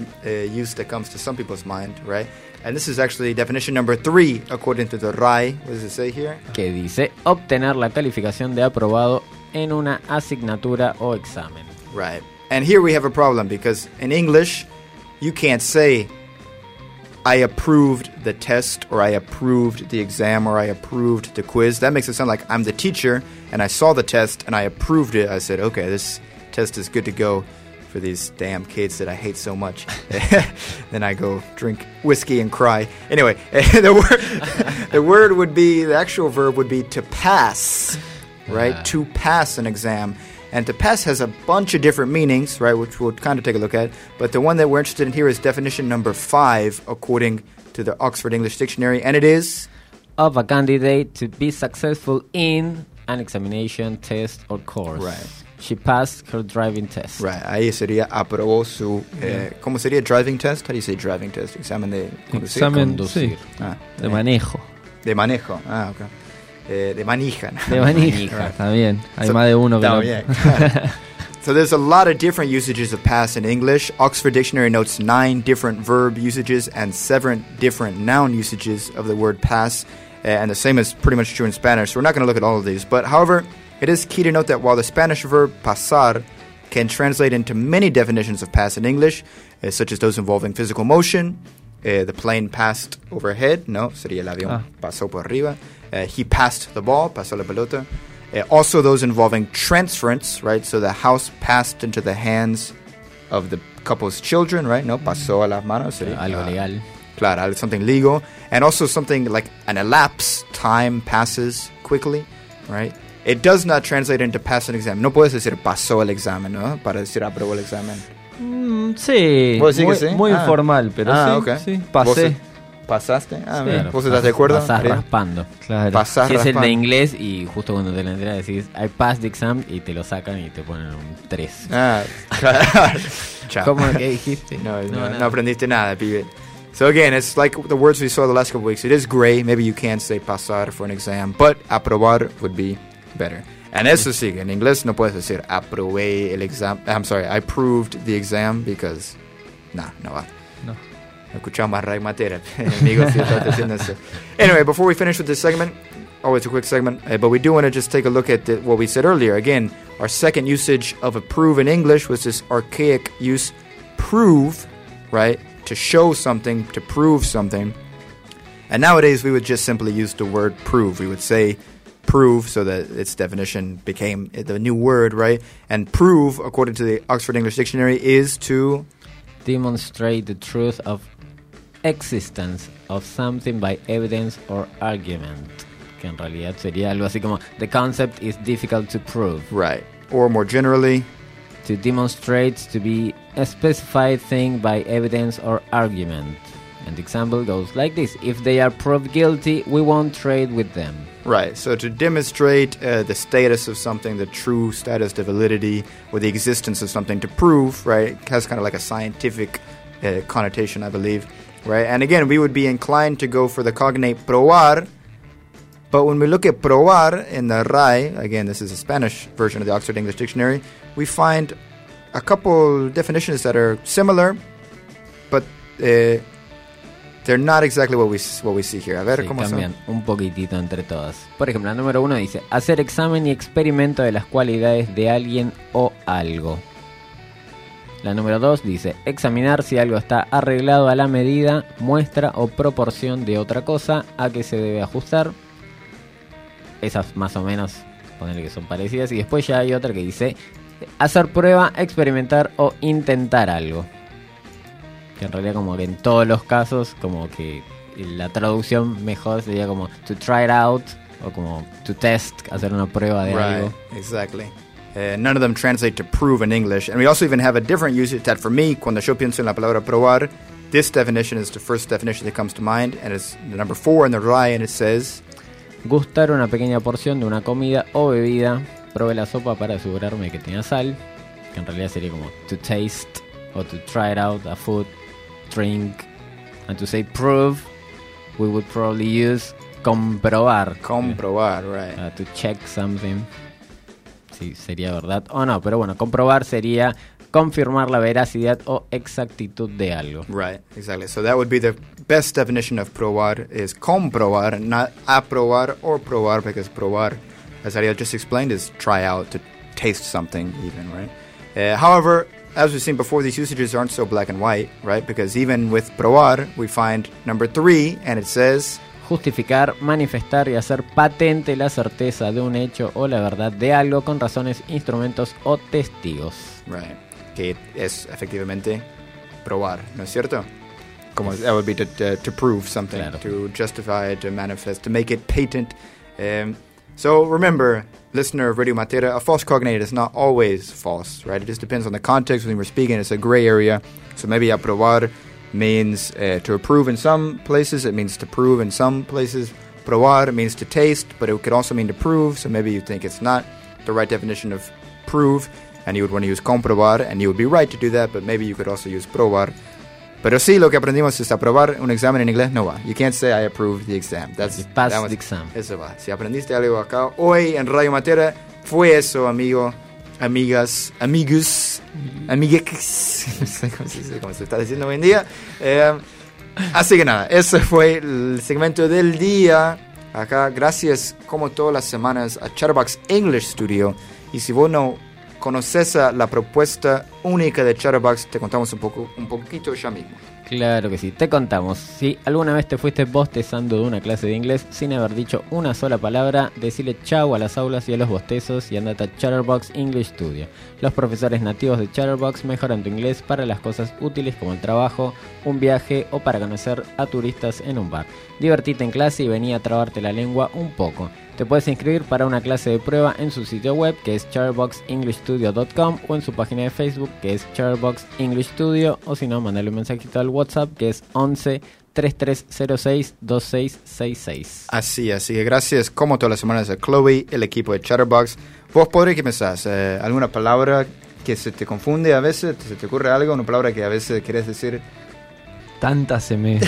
use that comes to some people's mind, right? And this is actually definition number 3, according to the RAI. What does it say here? Que dice, obtener la calificación de aprobado en una asignatura o examen. Right. And here we have a problem, because in English, you can't say, I approved the test, or I approved the exam, or I approved the quiz. That makes it sound like I'm the teacher, and I saw the test, and I approved it. I said, okay, this test is good to go for these damn kids that I hate so much. Then I go drink whiskey and cry. Anyway, the word would be, the actual verb would be to pass, right? Yeah. To pass an exam. And to pass has a bunch of different meanings, right, which we'll kind of take a look at. But the one that we're interested in here is definition number 5, according to the Oxford English Dictionary, and it is... of a candidate to be successful in an examination, test, or course. Right. She passed her driving test. Right. Ahí sería aprobó su... ¿cómo sería driving test? How do you say driving test? Examen de conducir. Examen, conducir. Sí. Ah, de manejo. De manejo. Ah, okay. De manija. De manija, right. Está bien. Hay so, más de uno que no. So there's a lot of different usages of past in English. Oxford Dictionary notes 9 different verb usages and 7 different noun usages of the word past. And the same is pretty much true in Spanish, so we're not going to look at all of these. But however, it is key to note that while the Spanish verb pasar can translate into many definitions of past in English, such as those involving physical motion, the plane passed overhead, no, sería el avión, pasó por arriba, he passed the ball, pasó la pelota. Also those involving transference, right, so the house passed into the hands of the couple's children, right, no, pasó a las manos, sería algo legal. Claro, something legal, and also something like an elapsed time passes quickly, right? It does not translate into pass an exam. No puedes decir pasó el examen, ¿no? Para decir aprobó el examen. Sí, muy informal, pero sí, okay. Sí. Pasé. ¿Pasaste? Ah, sí. Claro, ¿vos estás de acuerdo? Pasás raspando. Claro. Pasás raspando. Es el de inglés y justo cuando te lo entregas decís, I passed the exam y te lo sacan y te ponen un 3. Ah, claro. ¿Cómo que dijiste? No aprendiste nada, pibe. So again, it's like the words we saw the last couple weeks. It is gray. Maybe you can say pasar for an exam, but aprobar would be better. And eso sigue. En inglés no puedes decir aprobé el exam. I'm sorry, I proved the exam because... Nah, no va. No. Escuchamos más Rayo Matera. Amigos, si estás haciendo eso. Anyway, before we finish with this segment, always a quick segment, but we do want to just take a look at what we said earlier. Again, our second usage of approve in English was this archaic use, prove, right? To show something, to prove something. And nowadays we would just simply use the word prove. We would say prove so that its definition became the new word, right? And prove, according to the Oxford English Dictionary, is to... demonstrate the truth of existence of something by evidence or argument. Que en realidad sería algo así como, the concept is difficult to prove. Right. Or more generally... to demonstrate to be a specified thing by evidence or argument. And the example goes like this. If they are proved guilty, we won't trade with them. Right, so to demonstrate the status of something, the true status, the validity, or the existence of something to prove, right, has kind of like a scientific connotation, I believe, right? And again, we would be inclined to go for the cognate probar, but when we look at probar in the RAE, again, this is a Spanish version of the Oxford English Dictionary, we find a couple definitions that are similar, but they're not exactly what we see here. A ver, sí, ¿cómo cambian son? Un poquitito entre todas. Por ejemplo, la número 1 dice, hacer examen y experimento de las cualidades de alguien o algo. La número 2 dice, examinar si algo está arreglado a la medida, muestra o proporción de otra cosa a que se debe ajustar. Esas más o menos, ponerle que son parecidas. Y después ya hay otra que dice, hacer prueba, experimentar o intentar algo. Que en realidad como que en todos los casos, como que la traducción mejor sería como to try it out o como to test, hacer una prueba de algo. Exactly. None of them translate to prove in English. And we also even have a different usage that for me, cuando yo pienso en la palabra probar, this definition is the first definition that comes to mind. And it's the number 4 in the RAE and it says... gustar una pequeña porción de una comida o bebida. Probé la sopa para asegurarme que tenía sal. Que en realidad sería como to taste o to try it out, a food, drink. And to say prove, we would probably use comprobar. Comprobar, right. To check something. Sí, sería verdad o no. Pero bueno, comprobar sería confirmar la veracidad o exactitud de algo. Right, exactly. So that would be the best definition of probar is comprobar, not aprobar or probar, because probar, as Ariel just explained, is try out, to taste something even, right? However, as we've seen before, these usages aren't so black and white, right? Because even with probar, we find number 3, and it says... justificar, manifestar y hacer patente la certeza de un hecho o la verdad de algo con razones, instrumentos o testigos. Right. Que es efectivamente probar, ¿no es cierto? Como that would be to prove something, claro. To justify, to manifest, to make it patent. So remember, listener of Radio Matera, a false cognate is not always false, right? It just depends on the context when we're speaking. It's a gray area. So maybe aprobar means to approve in some places. It means to prove in some places. Probar means to taste, but it could also mean to prove. So maybe you think it's not the right definition of prove, and you would want to use comprobar, and you would be right to do that, but maybe you could also use probar. Pero sí, lo que aprendimos es aprobar un examen en inglés no va. You can't say I approved the exam. That's pass the exam. Eso va. Si aprendiste algo acá hoy en Radio Matera, fue eso, amigo. amigas, amigos, amigues, no sé cómo se está diciendo hoy en día. Así que nada, ese fue el segmento del día. Acá, gracias como todas las semanas a Chatterbox English Studio. Y si vos no conoces la propuesta única de Chatterbox, te contamos un poquito ya mismo. Claro que sí, te contamos. Si alguna vez te fuiste bostezando de una clase de inglés sin haber dicho una sola palabra, decile chau a las aulas y a los bostezos y andate a Chatterbox English Studio. Los profesores nativos de Chatterbox mejoran tu inglés para las cosas útiles como el trabajo, un viaje o para conocer a turistas en un bar. Divertite en clase y vení a trabarte la lengua un poco. Te puedes inscribir para una clase de prueba en su sitio web, que es chatterboxenglishstudio.com, o en su página de Facebook, que es Chatterbox English Studio, o si no, mandale un mensajito al WhatsApp, que es 11-3306-2666. Así que gracias, como todas las semanas, a Chloe, el equipo de Chatterbox. Vos, Podre, ¿qué pensás? ¿Alguna palabra que se te confunde a veces? ¿Se te ocurre algo? ¿Una palabra que a veces querés decir? Tantas se me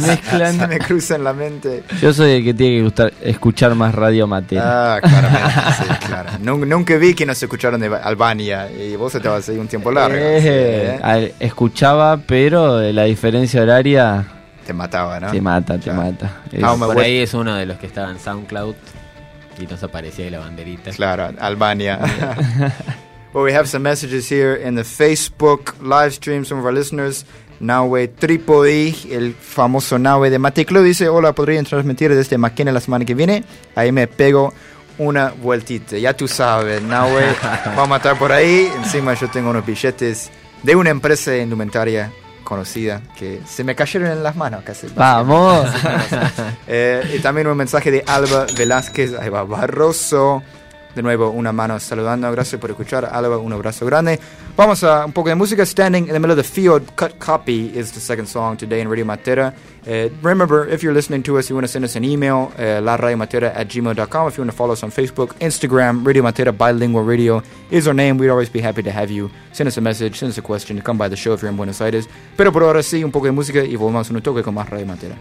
mezclan. Se me cruzan la mente. Yo soy el que tiene que escuchar más Radio Matera. Ah, claramente, sí, claro. Nunca vi que nos escucharon de Albania y vos estabas ahí un tiempo largo. Escuchaba, pero la diferencia horaria... Te mataba, ¿no? Te mata. Por ahí es uno de los que estaba en SoundCloud y nos aparecía ahí la banderita. Claro, Albania. Well, we have some messages here in the Facebook live stream. Some of our listeners... Nahue Tripodi, el famoso Nahue de Mate Club, dice: hola, ¿podrían transmitir desde Maquena la semana que viene? Ahí me pego una vueltita. Ya tú sabes, Nahue va a matar por ahí. Encima yo tengo unos billetes de una empresa de indumentaria conocida que se me cayeron en las manos casi. ¡Vamos! Y también un mensaje de Alba Velázquez, ahí va Barroso. De nuevo, una mano saludando. Gracias por escuchar, Alba. Un abrazo grande. Vamos a un poco de música. Standing in the Middle of the Field, Cut Copy is the second song today in Radio Matera. Remember, if you're listening to us, you want to send us an email, laradiomatera@gmail.com. If you want to follow us on Facebook, Instagram, Radio Matera Bilingual Radio is our name. We'd always be happy to have you. Send us a message, send us a question. Come by the show if you're in Buenos Aires. Pero por ahora sí, un poco de música y volvemos a un toque con más Radio Matera.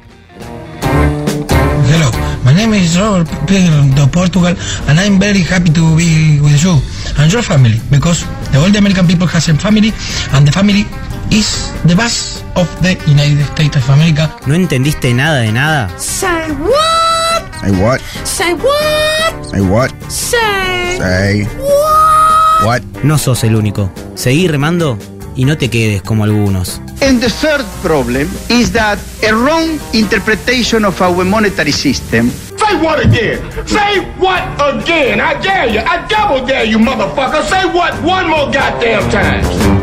Hello, my name is Robert Pegel of Portugal, and I'm very happy to be with you and your family, because all the American people has a family, and the family is the best of the United States of America. ¿No entendiste nada de nada? Say what? Say what? Say what? Say what? Say, say what? What? No sos el único. Seguí remando y no te quedes como algunos. And the third problem is that a wrong interpretation of our monetary system. Say what again? Say what again? I dare you. I double dare you, motherfucker. Say what one more goddamn time.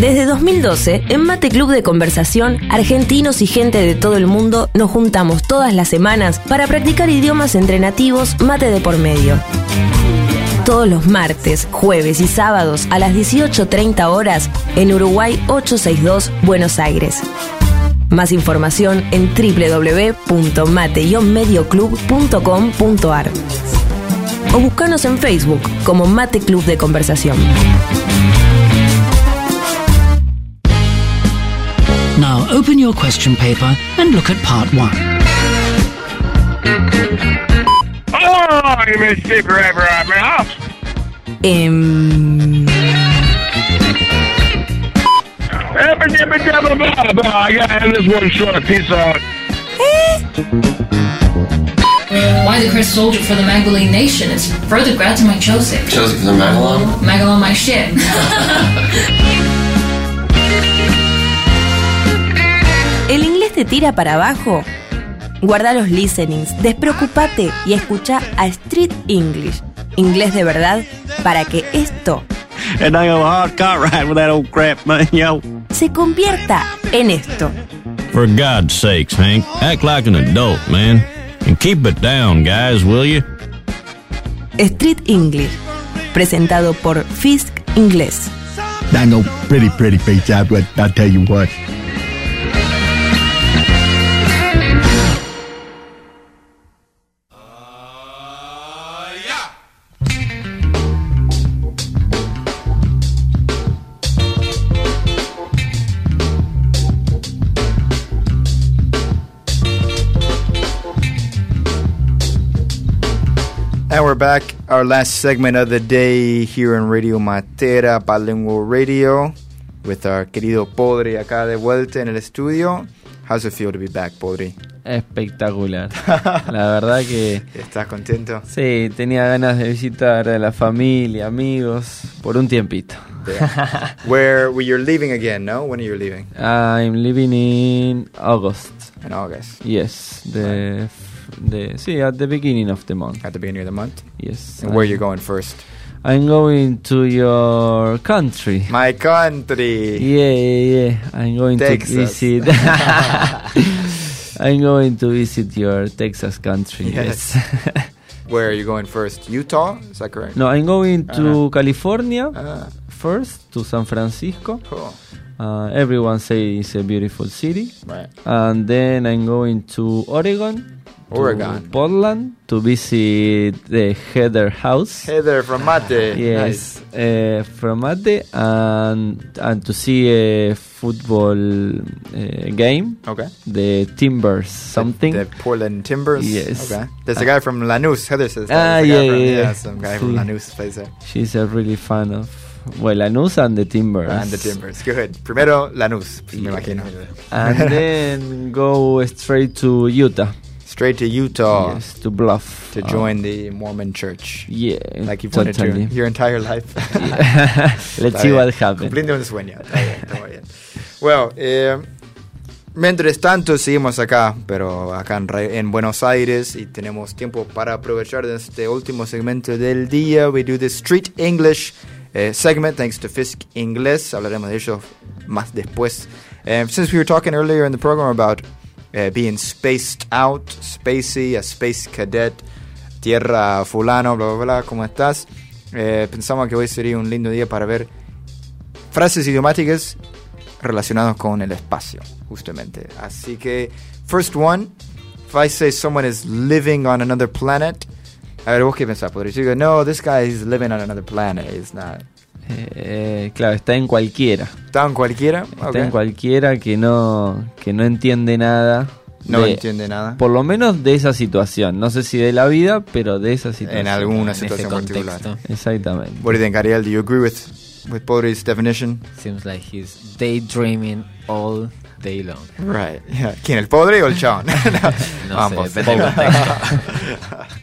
Desde 2012, en Mate Club de Conversación, argentinos y gente de todo el mundo nos juntamos todas las semanas para practicar idiomas entre nativos, mate de por medio. Todos los martes, jueves y sábados a las 18:30 horas en Uruguay 862, Buenos Aires. Más información en www.mate-medioclub.com.ar o buscanos en Facebook como Mate Club de Conversación. Now open your question paper and look at part 1. Oh, you missed it forever at my house. I got in this one short piece of... Why the Crest Soldier for the Magdalene Nation is further grad to my Joseph. Joseph for the Magalon? Magalon my shit. ¿El inglés te tira para abajo? Guarda los listenings, despreocúpate y escucha a Street English, inglés de verdad, para que esto se convierta en esto. For God's sakes, Hank, act like an adult, man. And keep it down, guys, will you? Street English, presentado por Fisk Inglés. I know pretty big job, but I'll tell you what. And we're back, our last segment of the day here on Radio Matera, Bilingual Radio, with our querido Podre acá de vuelta en el estudio. How's it feel to be back, Podri? Espectacular. La verdad que... ¿Estás contento? Sí, tenía ganas de visitar a la familia, amigos, por un tiempito. Yeah. Where you're leaving again, no? When are you leaving? I'm leaving in August. In August? Yes. At the beginning of the month. At the beginning of the month? Yes. And where are you going first? I'm going to your country. My country. Yeah. I'm going to visit. I'm going to visit your Texas country. Yes. Where are you going first? Utah? Is that correct? No, I'm going to California first, to San Francisco. Cool. Everyone says it's a beautiful city. Right. And then I'm going to Oregon. Portland to visit the Heather house. Heather from Mate. Yes, nice. From Mate and to see a football game. Okay. The Timbers something. The Portland Timbers. Yes. Okay. There's a guy from Lanús. Heather says that. Some guy from Lanús plays there. She's a really fan of Lanús and the Timbers. And the Timbers, good. Primero Lanús, me imagino. And then go straight to Utah. Straight to Utah. Yes, to Bluff. To join the Mormon church. Yeah. Like you've wanted to your entire life. Let's see what happens. Cumpliendo un sueño. Está bien. Well, mientras tanto seguimos acá, pero acá en Buenos Aires, y tenemos tiempo para aprovechar de este último segmento del día. We do the Street English segment, thanks to Fisk Inglés. Hablaremos de ello más después. Since we were talking earlier in the program about being spaced out, spacey, a space cadet, tierra fulano, bla, bla, bla, ¿cómo estás? Pensamos que hoy sería un lindo día para ver frases idiomáticas relacionadas con el espacio, justamente. Así que, first one, if I say someone is living on another planet, a ver, vos qué pensás, podrías decir, no, this guy is living on another planet, it's not... claro, está en cualquiera. ¿Está en cualquiera? Okay. Está en cualquiera que no entiende nada. Entiende nada. Por lo menos de esa situación. No sé si de la vida, pero de esa situación. En alguna situación particular. Exactamente. What do you think, Ariel? Do you agree with Podri's definition? Seems like he's daydreaming all day long. Right. Yeah. ¿Quién, el Podri o el chabón? No sé, depende del contexto.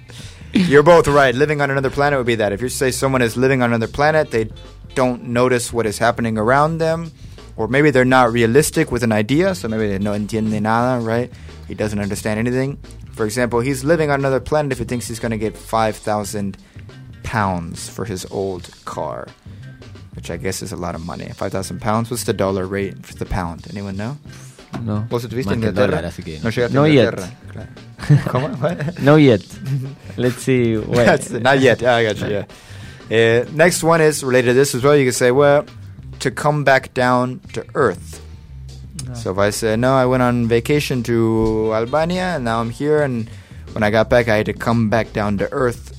You're both right. Living on another planet would be that. If you say someone is living on another planet, they don't notice what is happening around them. Or maybe they're not realistic with an idea, so maybe they no entiende nada, right? He doesn't understand anything. For example, he's living on another planet if he thinks he's going to get 5,000 pounds for his old car, which I guess is a lot of money. 5,000 pounds? What's the dollar rate for the pound? Anyone know? No. ¿Vos estuviste en Inglaterra? No yet. ¿Cómo? No yet. Let's see. Not yet. Yeah, I got you. Yeah. Next one is related to this as well. You can say, well, to come back down to earth. No. So if I say, no, I went on vacation to Albania and now I'm here, and when I got back, I had to come back down to earth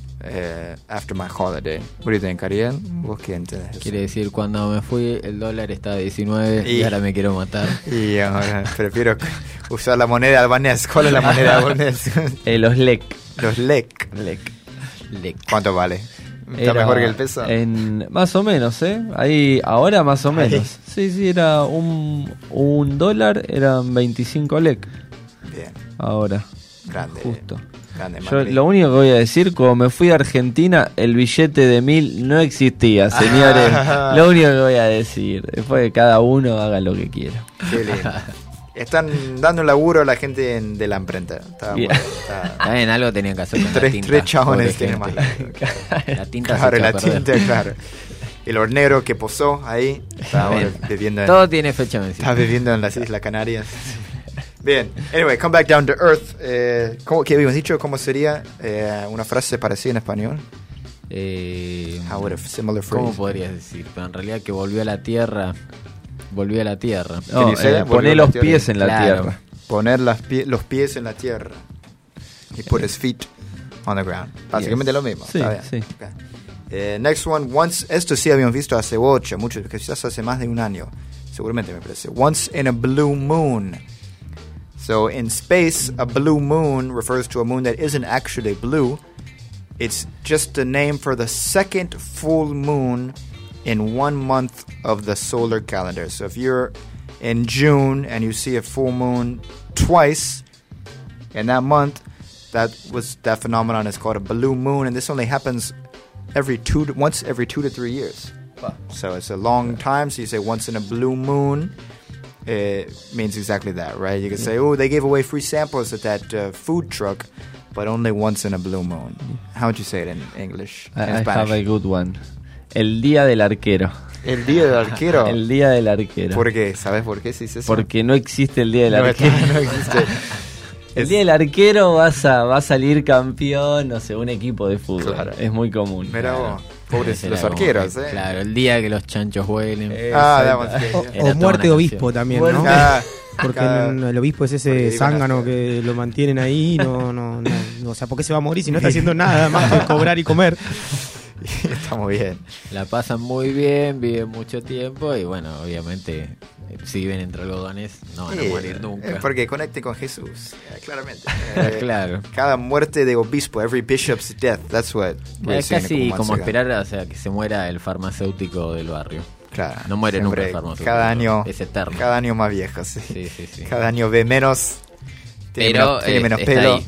after my holiday. What do you think, Ariel? ¿Vos qué entendés? Quiere decir, cuando me fui el dólar estaba 19 y ahora me quiero matar. Y ahora prefiero usar la moneda albanesa. ¿Cuál es la moneda albanesa? Los lek. Los lek. Lek. ¿Cuánto vale? ¿Está mejor que el peso? Más o menos, ¿eh? Ahí, ahora más o menos. Ahí. Sí, era un dólar, eran 25 lek. Bien. Ahora. Grande. Justo. Yo lo único que voy a decir, como me fui a Argentina, el billete de 1000 no existía, señores. Lo único que voy a decir. Después que cada uno haga lo que quiera. Qué lindo. Están dando un laburo a la gente de la imprenta. También algo tenían que hacer con la tinta. Tres chabones tienen más laburo. La tinta, claro, se la tinta, claro. El hornero que posó ahí. Todo tiene fecha vencida. Está viviendo en las Islas Canarias. Bien, anyway, come back down to earth. ¿Qué habíamos dicho? ¿Cómo sería una frase parecida en español? How would a similar phrase? ¿Cómo podrías decir? Pero en realidad que volvió a la tierra. No, poner los pies en la tierra. Poner los pies en la tierra. He put his feet on the ground. Básicamente lo mismo. Sí, está bien. Sí. Okay. Next one. Once, esto sí habíamos visto hace mucho, quizás hace más de un año. Seguramente, me parece. Once in a blue moon. So in space, a blue moon refers to a moon that isn't actually blue. It's just the name for the second full moon in 1 month of the solar calendar. So if you're in June and you see a full moon twice in that month, that phenomenon is called a balloon moon, and this only happens once every 2 to 3 years. Wow. So it's a long time. So you say once in a blue moon, it means exactly that, right? You can say, oh, they gave away free samples at that food truck, but only once in a blue moon. How would you say it in English? I have a good one. El día del arquero. El día del arquero. El día del arquero. ¿Por qué? ¿Sabes por qué se dice eso? Porque no existe el día del arquero. No existe. El día del arquero va a salir campeón, no sé, un equipo de fútbol. Claro. Es muy común. Mira vos, pobres los arqueros, ¿eh? Claro, el día que los chanchos vuelen. O muerte de obispo también, ¿no? Porque el obispo es ese zángano que lo mantienen ahí, no, o sea, ¿por qué se va a morir si no está haciendo nada más que cobrar y comer? Estamos bien. La pasan muy bien, viven mucho tiempo y bueno, obviamente si viven entre algodones no van a morir nunca. Porque conecten con Jesús, claramente. Claro. Cada muerte de obispo, every bishop's death, that's what. Es casi como esperar, o sea, que se muera el farmacéutico del barrio. Claro. No muere nunca el farmacéutico. Cada año es eterno. Cada año más viejo, sí. Sí. Cada año ve menos, tiene menos pelo. Ahí.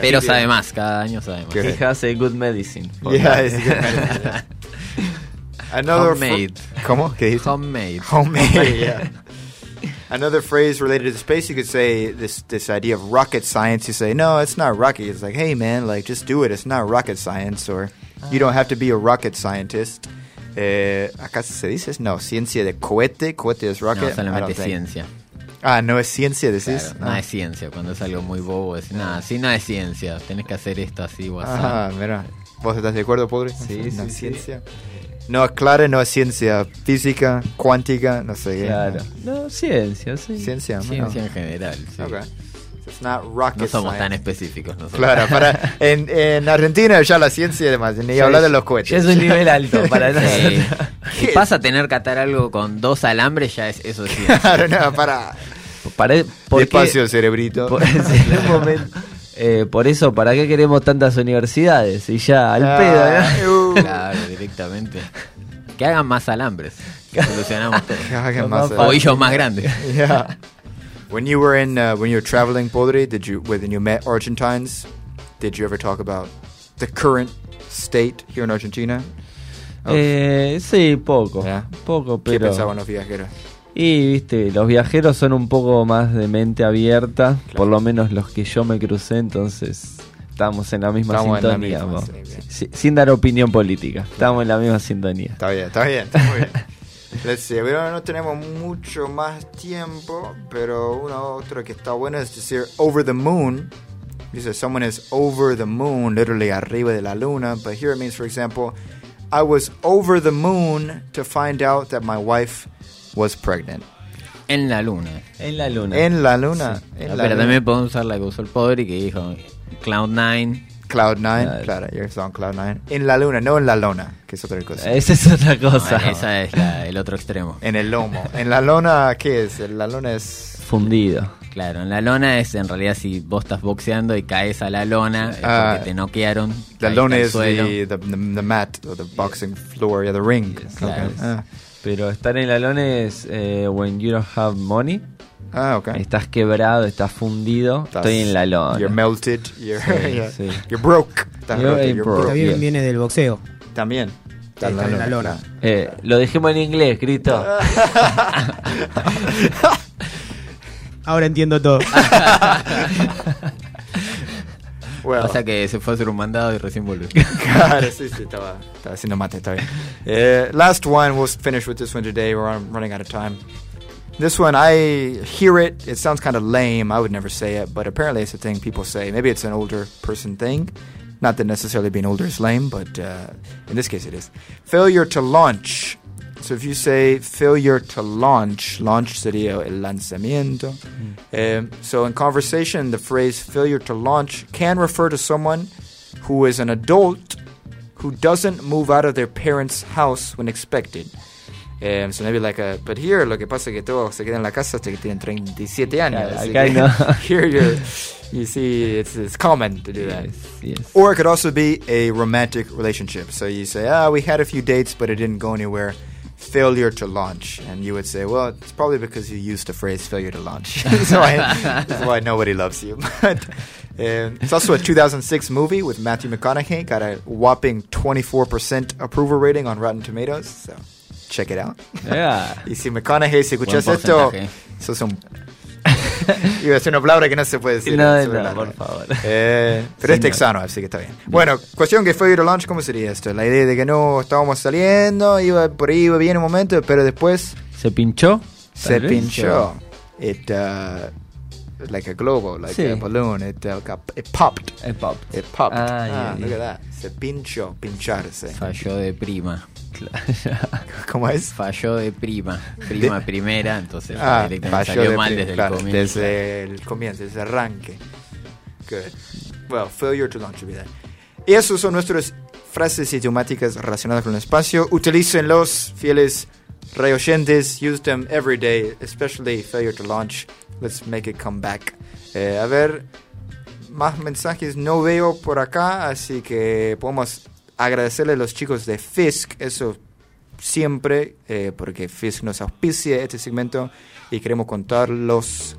Pero sabe más, cada año sabe más. He has a good medicine. Yeah, it's good medicine. Another homemade. ¿Cómo? ¿Qué homemade. Homemade, yeah. Another phrase related to space, you could say this idea of rocket science. You say, no, it's not rocket. It's like, hey, man, like just do it. It's not rocket science. Or you don't have to be a rocket scientist. ¿Acá se dice? No, ciencia de cohete. Cohete es rocket. No, solamente ciencia. Ah, ¿no es ciencia, decís? Claro, no es ciencia. Cuando es algo muy bobo, decís, nada, sí, no es ciencia. Tenés que hacer esto así, o así. Ah, mira. ¿Vos estás de acuerdo, Podre? Sí, no es ciencia. No, claro, no es ciencia física, cuántica, no sé. Claro. No, ciencia, sí. Ciencia en general, sí. Okay. It's not rocket no somos science. Tan específicos nosotros. Claro, en Argentina ya la ciencia y demás, ni hablar de los cohetes. Es un nivel alto para nosotros. Si vas a tener que atar algo con 2 alambres, ya es eso es ciencia. Claro, no, para despacio, cerebrito. Por eso, ¿para qué queremos tantas universidades? Y ya, al pedo, ¿no? Claro, directamente. Que hagan más alambres. Solucionamos todo. Que hagan más alambres. O hillos más grandes. Yeah. When you were traveling, Podre, when you met Argentines, did you ever talk about the current state here in Argentina? Sí, poco. Yeah. Poco, pero... ¿Qué pensaban los viajeros? Y, viste, los viajeros son un poco más de mente abierta, claro. Por lo menos los que yo me crucé, entonces estábamos en la misma sintonía. Sin dar opinión política, estábamos en la misma sintonía. Está bien, muy bien. Let's see, bueno, no tenemos mucho más tiempo, pero uno otro que está bueno es decir over the moon. You say someone is over the moon, literally arriba de la luna, but here it means, for example, I was over the moon to find out that my wife was pregnant. En la luna. Sí. Pero también podemos usar la que usó el Podre, que dijo Cloud 9, claro, you're on Cloud 9. En la luna, no en la lona, que es otra cosa. Esa es otra cosa. No, esa es el otro extremo. En el lomo. En la lona, ¿qué es? En la lona es... fundido. Claro, en la lona es, en realidad, si vos estás boxeando y caes a la lona, es porque te noquearon. La lona es the mat, or the boxing floor, yeah, the ring. Yes, claro. Pero estar en la lona es when you don't have money. Ah, okay. Estás quebrado, estás fundido. Estoy en la lona. You're melted. Sí. You're broke. Estás roto. También viene del boxeo. También. Estás en la lona. Lo dejemos en inglés, Cristo. Ahora entiendo todo. Bueno. O sea que se fue a hacer un mandado y recién volvió. Claro, sí, estaba haciendo mate, está bien. Last one, we'll finish with this one today. We're running out of time. This one, I hear it. It sounds kind of lame. I would never say it, but apparently it's a thing people say. Maybe it's an older person thing. Not that necessarily being older is lame, but in this case it is. Failure to launch. So if you say failure to launch sería el lanzamiento. So in conversation, the phrase failure to launch can refer to someone who is an adult who doesn't move out of their parents' house when expected. So maybe like a, but here lo que pasa es que todos se quedan en la casa hasta que tienen 37 años. Here you see it's common to do that. Yes. Or it could also be a romantic relationship. So you say, we had a few dates, but it didn't go anywhere. failure to launch. And you would say, well, it's probably because you used the phrase failure to launch. That's why nobody loves you. But it's also a 2006 movie with Matthew McConaughey. Got a whopping 24% approval rating on Rotten Tomatoes. So check it out. Yeah. Y si McConaughey, si escuchas esto, eso es un... Iba a decir una palabra que no se puede decir. No, por favor. Pero es texano, así que está bien. Bueno, cuestión que fue ir a launch, ¿cómo sería esto? La idea de que no estábamos saliendo, iba por ahí, iba bien un momento, pero después... ¿Se pinchó? Se pinchó. It, like a globo, like sí. a balloon. It popped. It popped. It popped. Look at that. Se pinchó, pincharse. Falló de prima. ¿Cómo es? Falló de prima. Prima de... primera, entonces directamente salió de mal desde el comienzo. Desde el comienzo, desde el arranque. Good. Well, failure to launch, olvidar. Y esos son nuestras frases idiomáticas relacionadas con el espacio. Utilícenlos, fieles reoyentes. Use them every day, especially failure to launch. Let's make it come back. A ver, más mensajes no veo por acá, así que podemos... agradecerle a los chicos de Fisk, eso siempre, porque Fisk nos auspicia este segmento y queremos contarles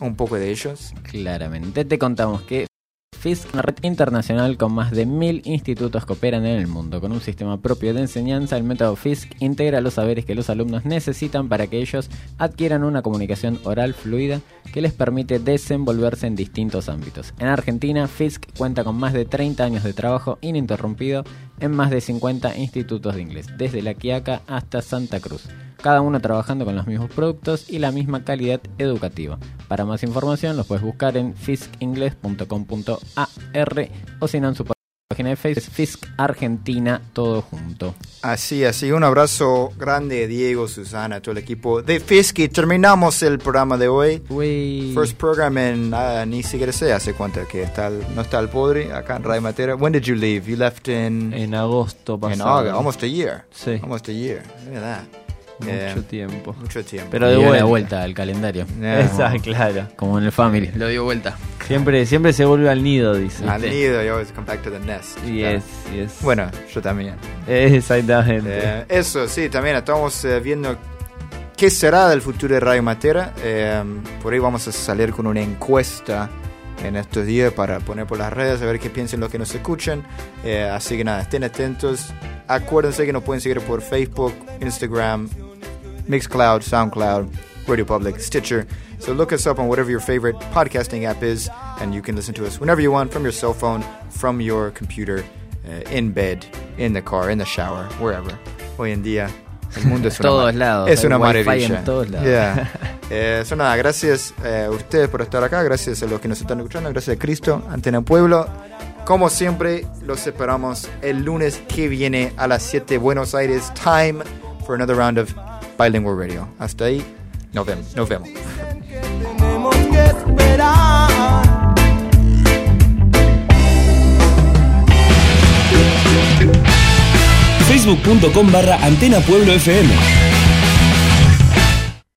un poco de ellos. Claramente, te contamos que Fisk, una red internacional con más de 1,000 institutos, cooperan en el mundo. Con un sistema propio de enseñanza, el método Fisk integra los saberes que los alumnos necesitan para que ellos adquieran una comunicación oral fluida que les permite desenvolverse en distintos ámbitos. En Argentina, Fisk cuenta con más de 30 años de trabajo ininterrumpido en más de 50 institutos de inglés, desde La Quiaca hasta Santa Cruz, cada uno trabajando con los mismos productos y la misma calidad educativa. Para más información los puedes buscar en fiskinglés.com.ar o si no en su página de Facebook, Fisk Argentina, todo junto. Así, un abrazo grande a Diego, Susana, todo el equipo de Fisk y terminamos el programa de hoy. Wey. First program en ni siquiera sé hace cuánto que está no está el podre acá en Rayo Matera. When did you leave? You left in agosto pasado. In August, almost a year. Sí. Almost a year. Look at that. Mucho tiempo. Pero dio buena vuelta al calendario. Exacto, claro. Como en el Family. Lo dio vuelta. Siempre se vuelve al nido, dice. Al nido, you always come back to the nest. Yes. Bueno, yo también. Exactamente. Eso, sí, también estamos viendo qué será del futuro de Radio Matera. Por ahí vamos a salir con una encuesta en estos días para poner por las redes, a ver qué piensan los que nos escuchan. Así que nada, estén atentos. Acuérdense que nos pueden seguir por Facebook, Instagram, Mixcloud, SoundCloud, Radio Public, Stitcher. So look us up on whatever your favorite podcasting app is, and you can listen to us whenever you want, from your cell phone, from your computer, in bed, in the car, in the shower, wherever. Hoy en día el mundo es todos lados, es una maravilla en todos lados. Yeah. So nada, gracias a ustedes por estar acá, gracias a los que nos están escuchando, gracias a Cristo, Antena Puebla. Como siempre, los esperamos el lunes que viene a las 7 Buenos Aires time for another round of Bilingual Radio. Hasta ahí, nos vemos. Facebook.com/Antena Pueblo FM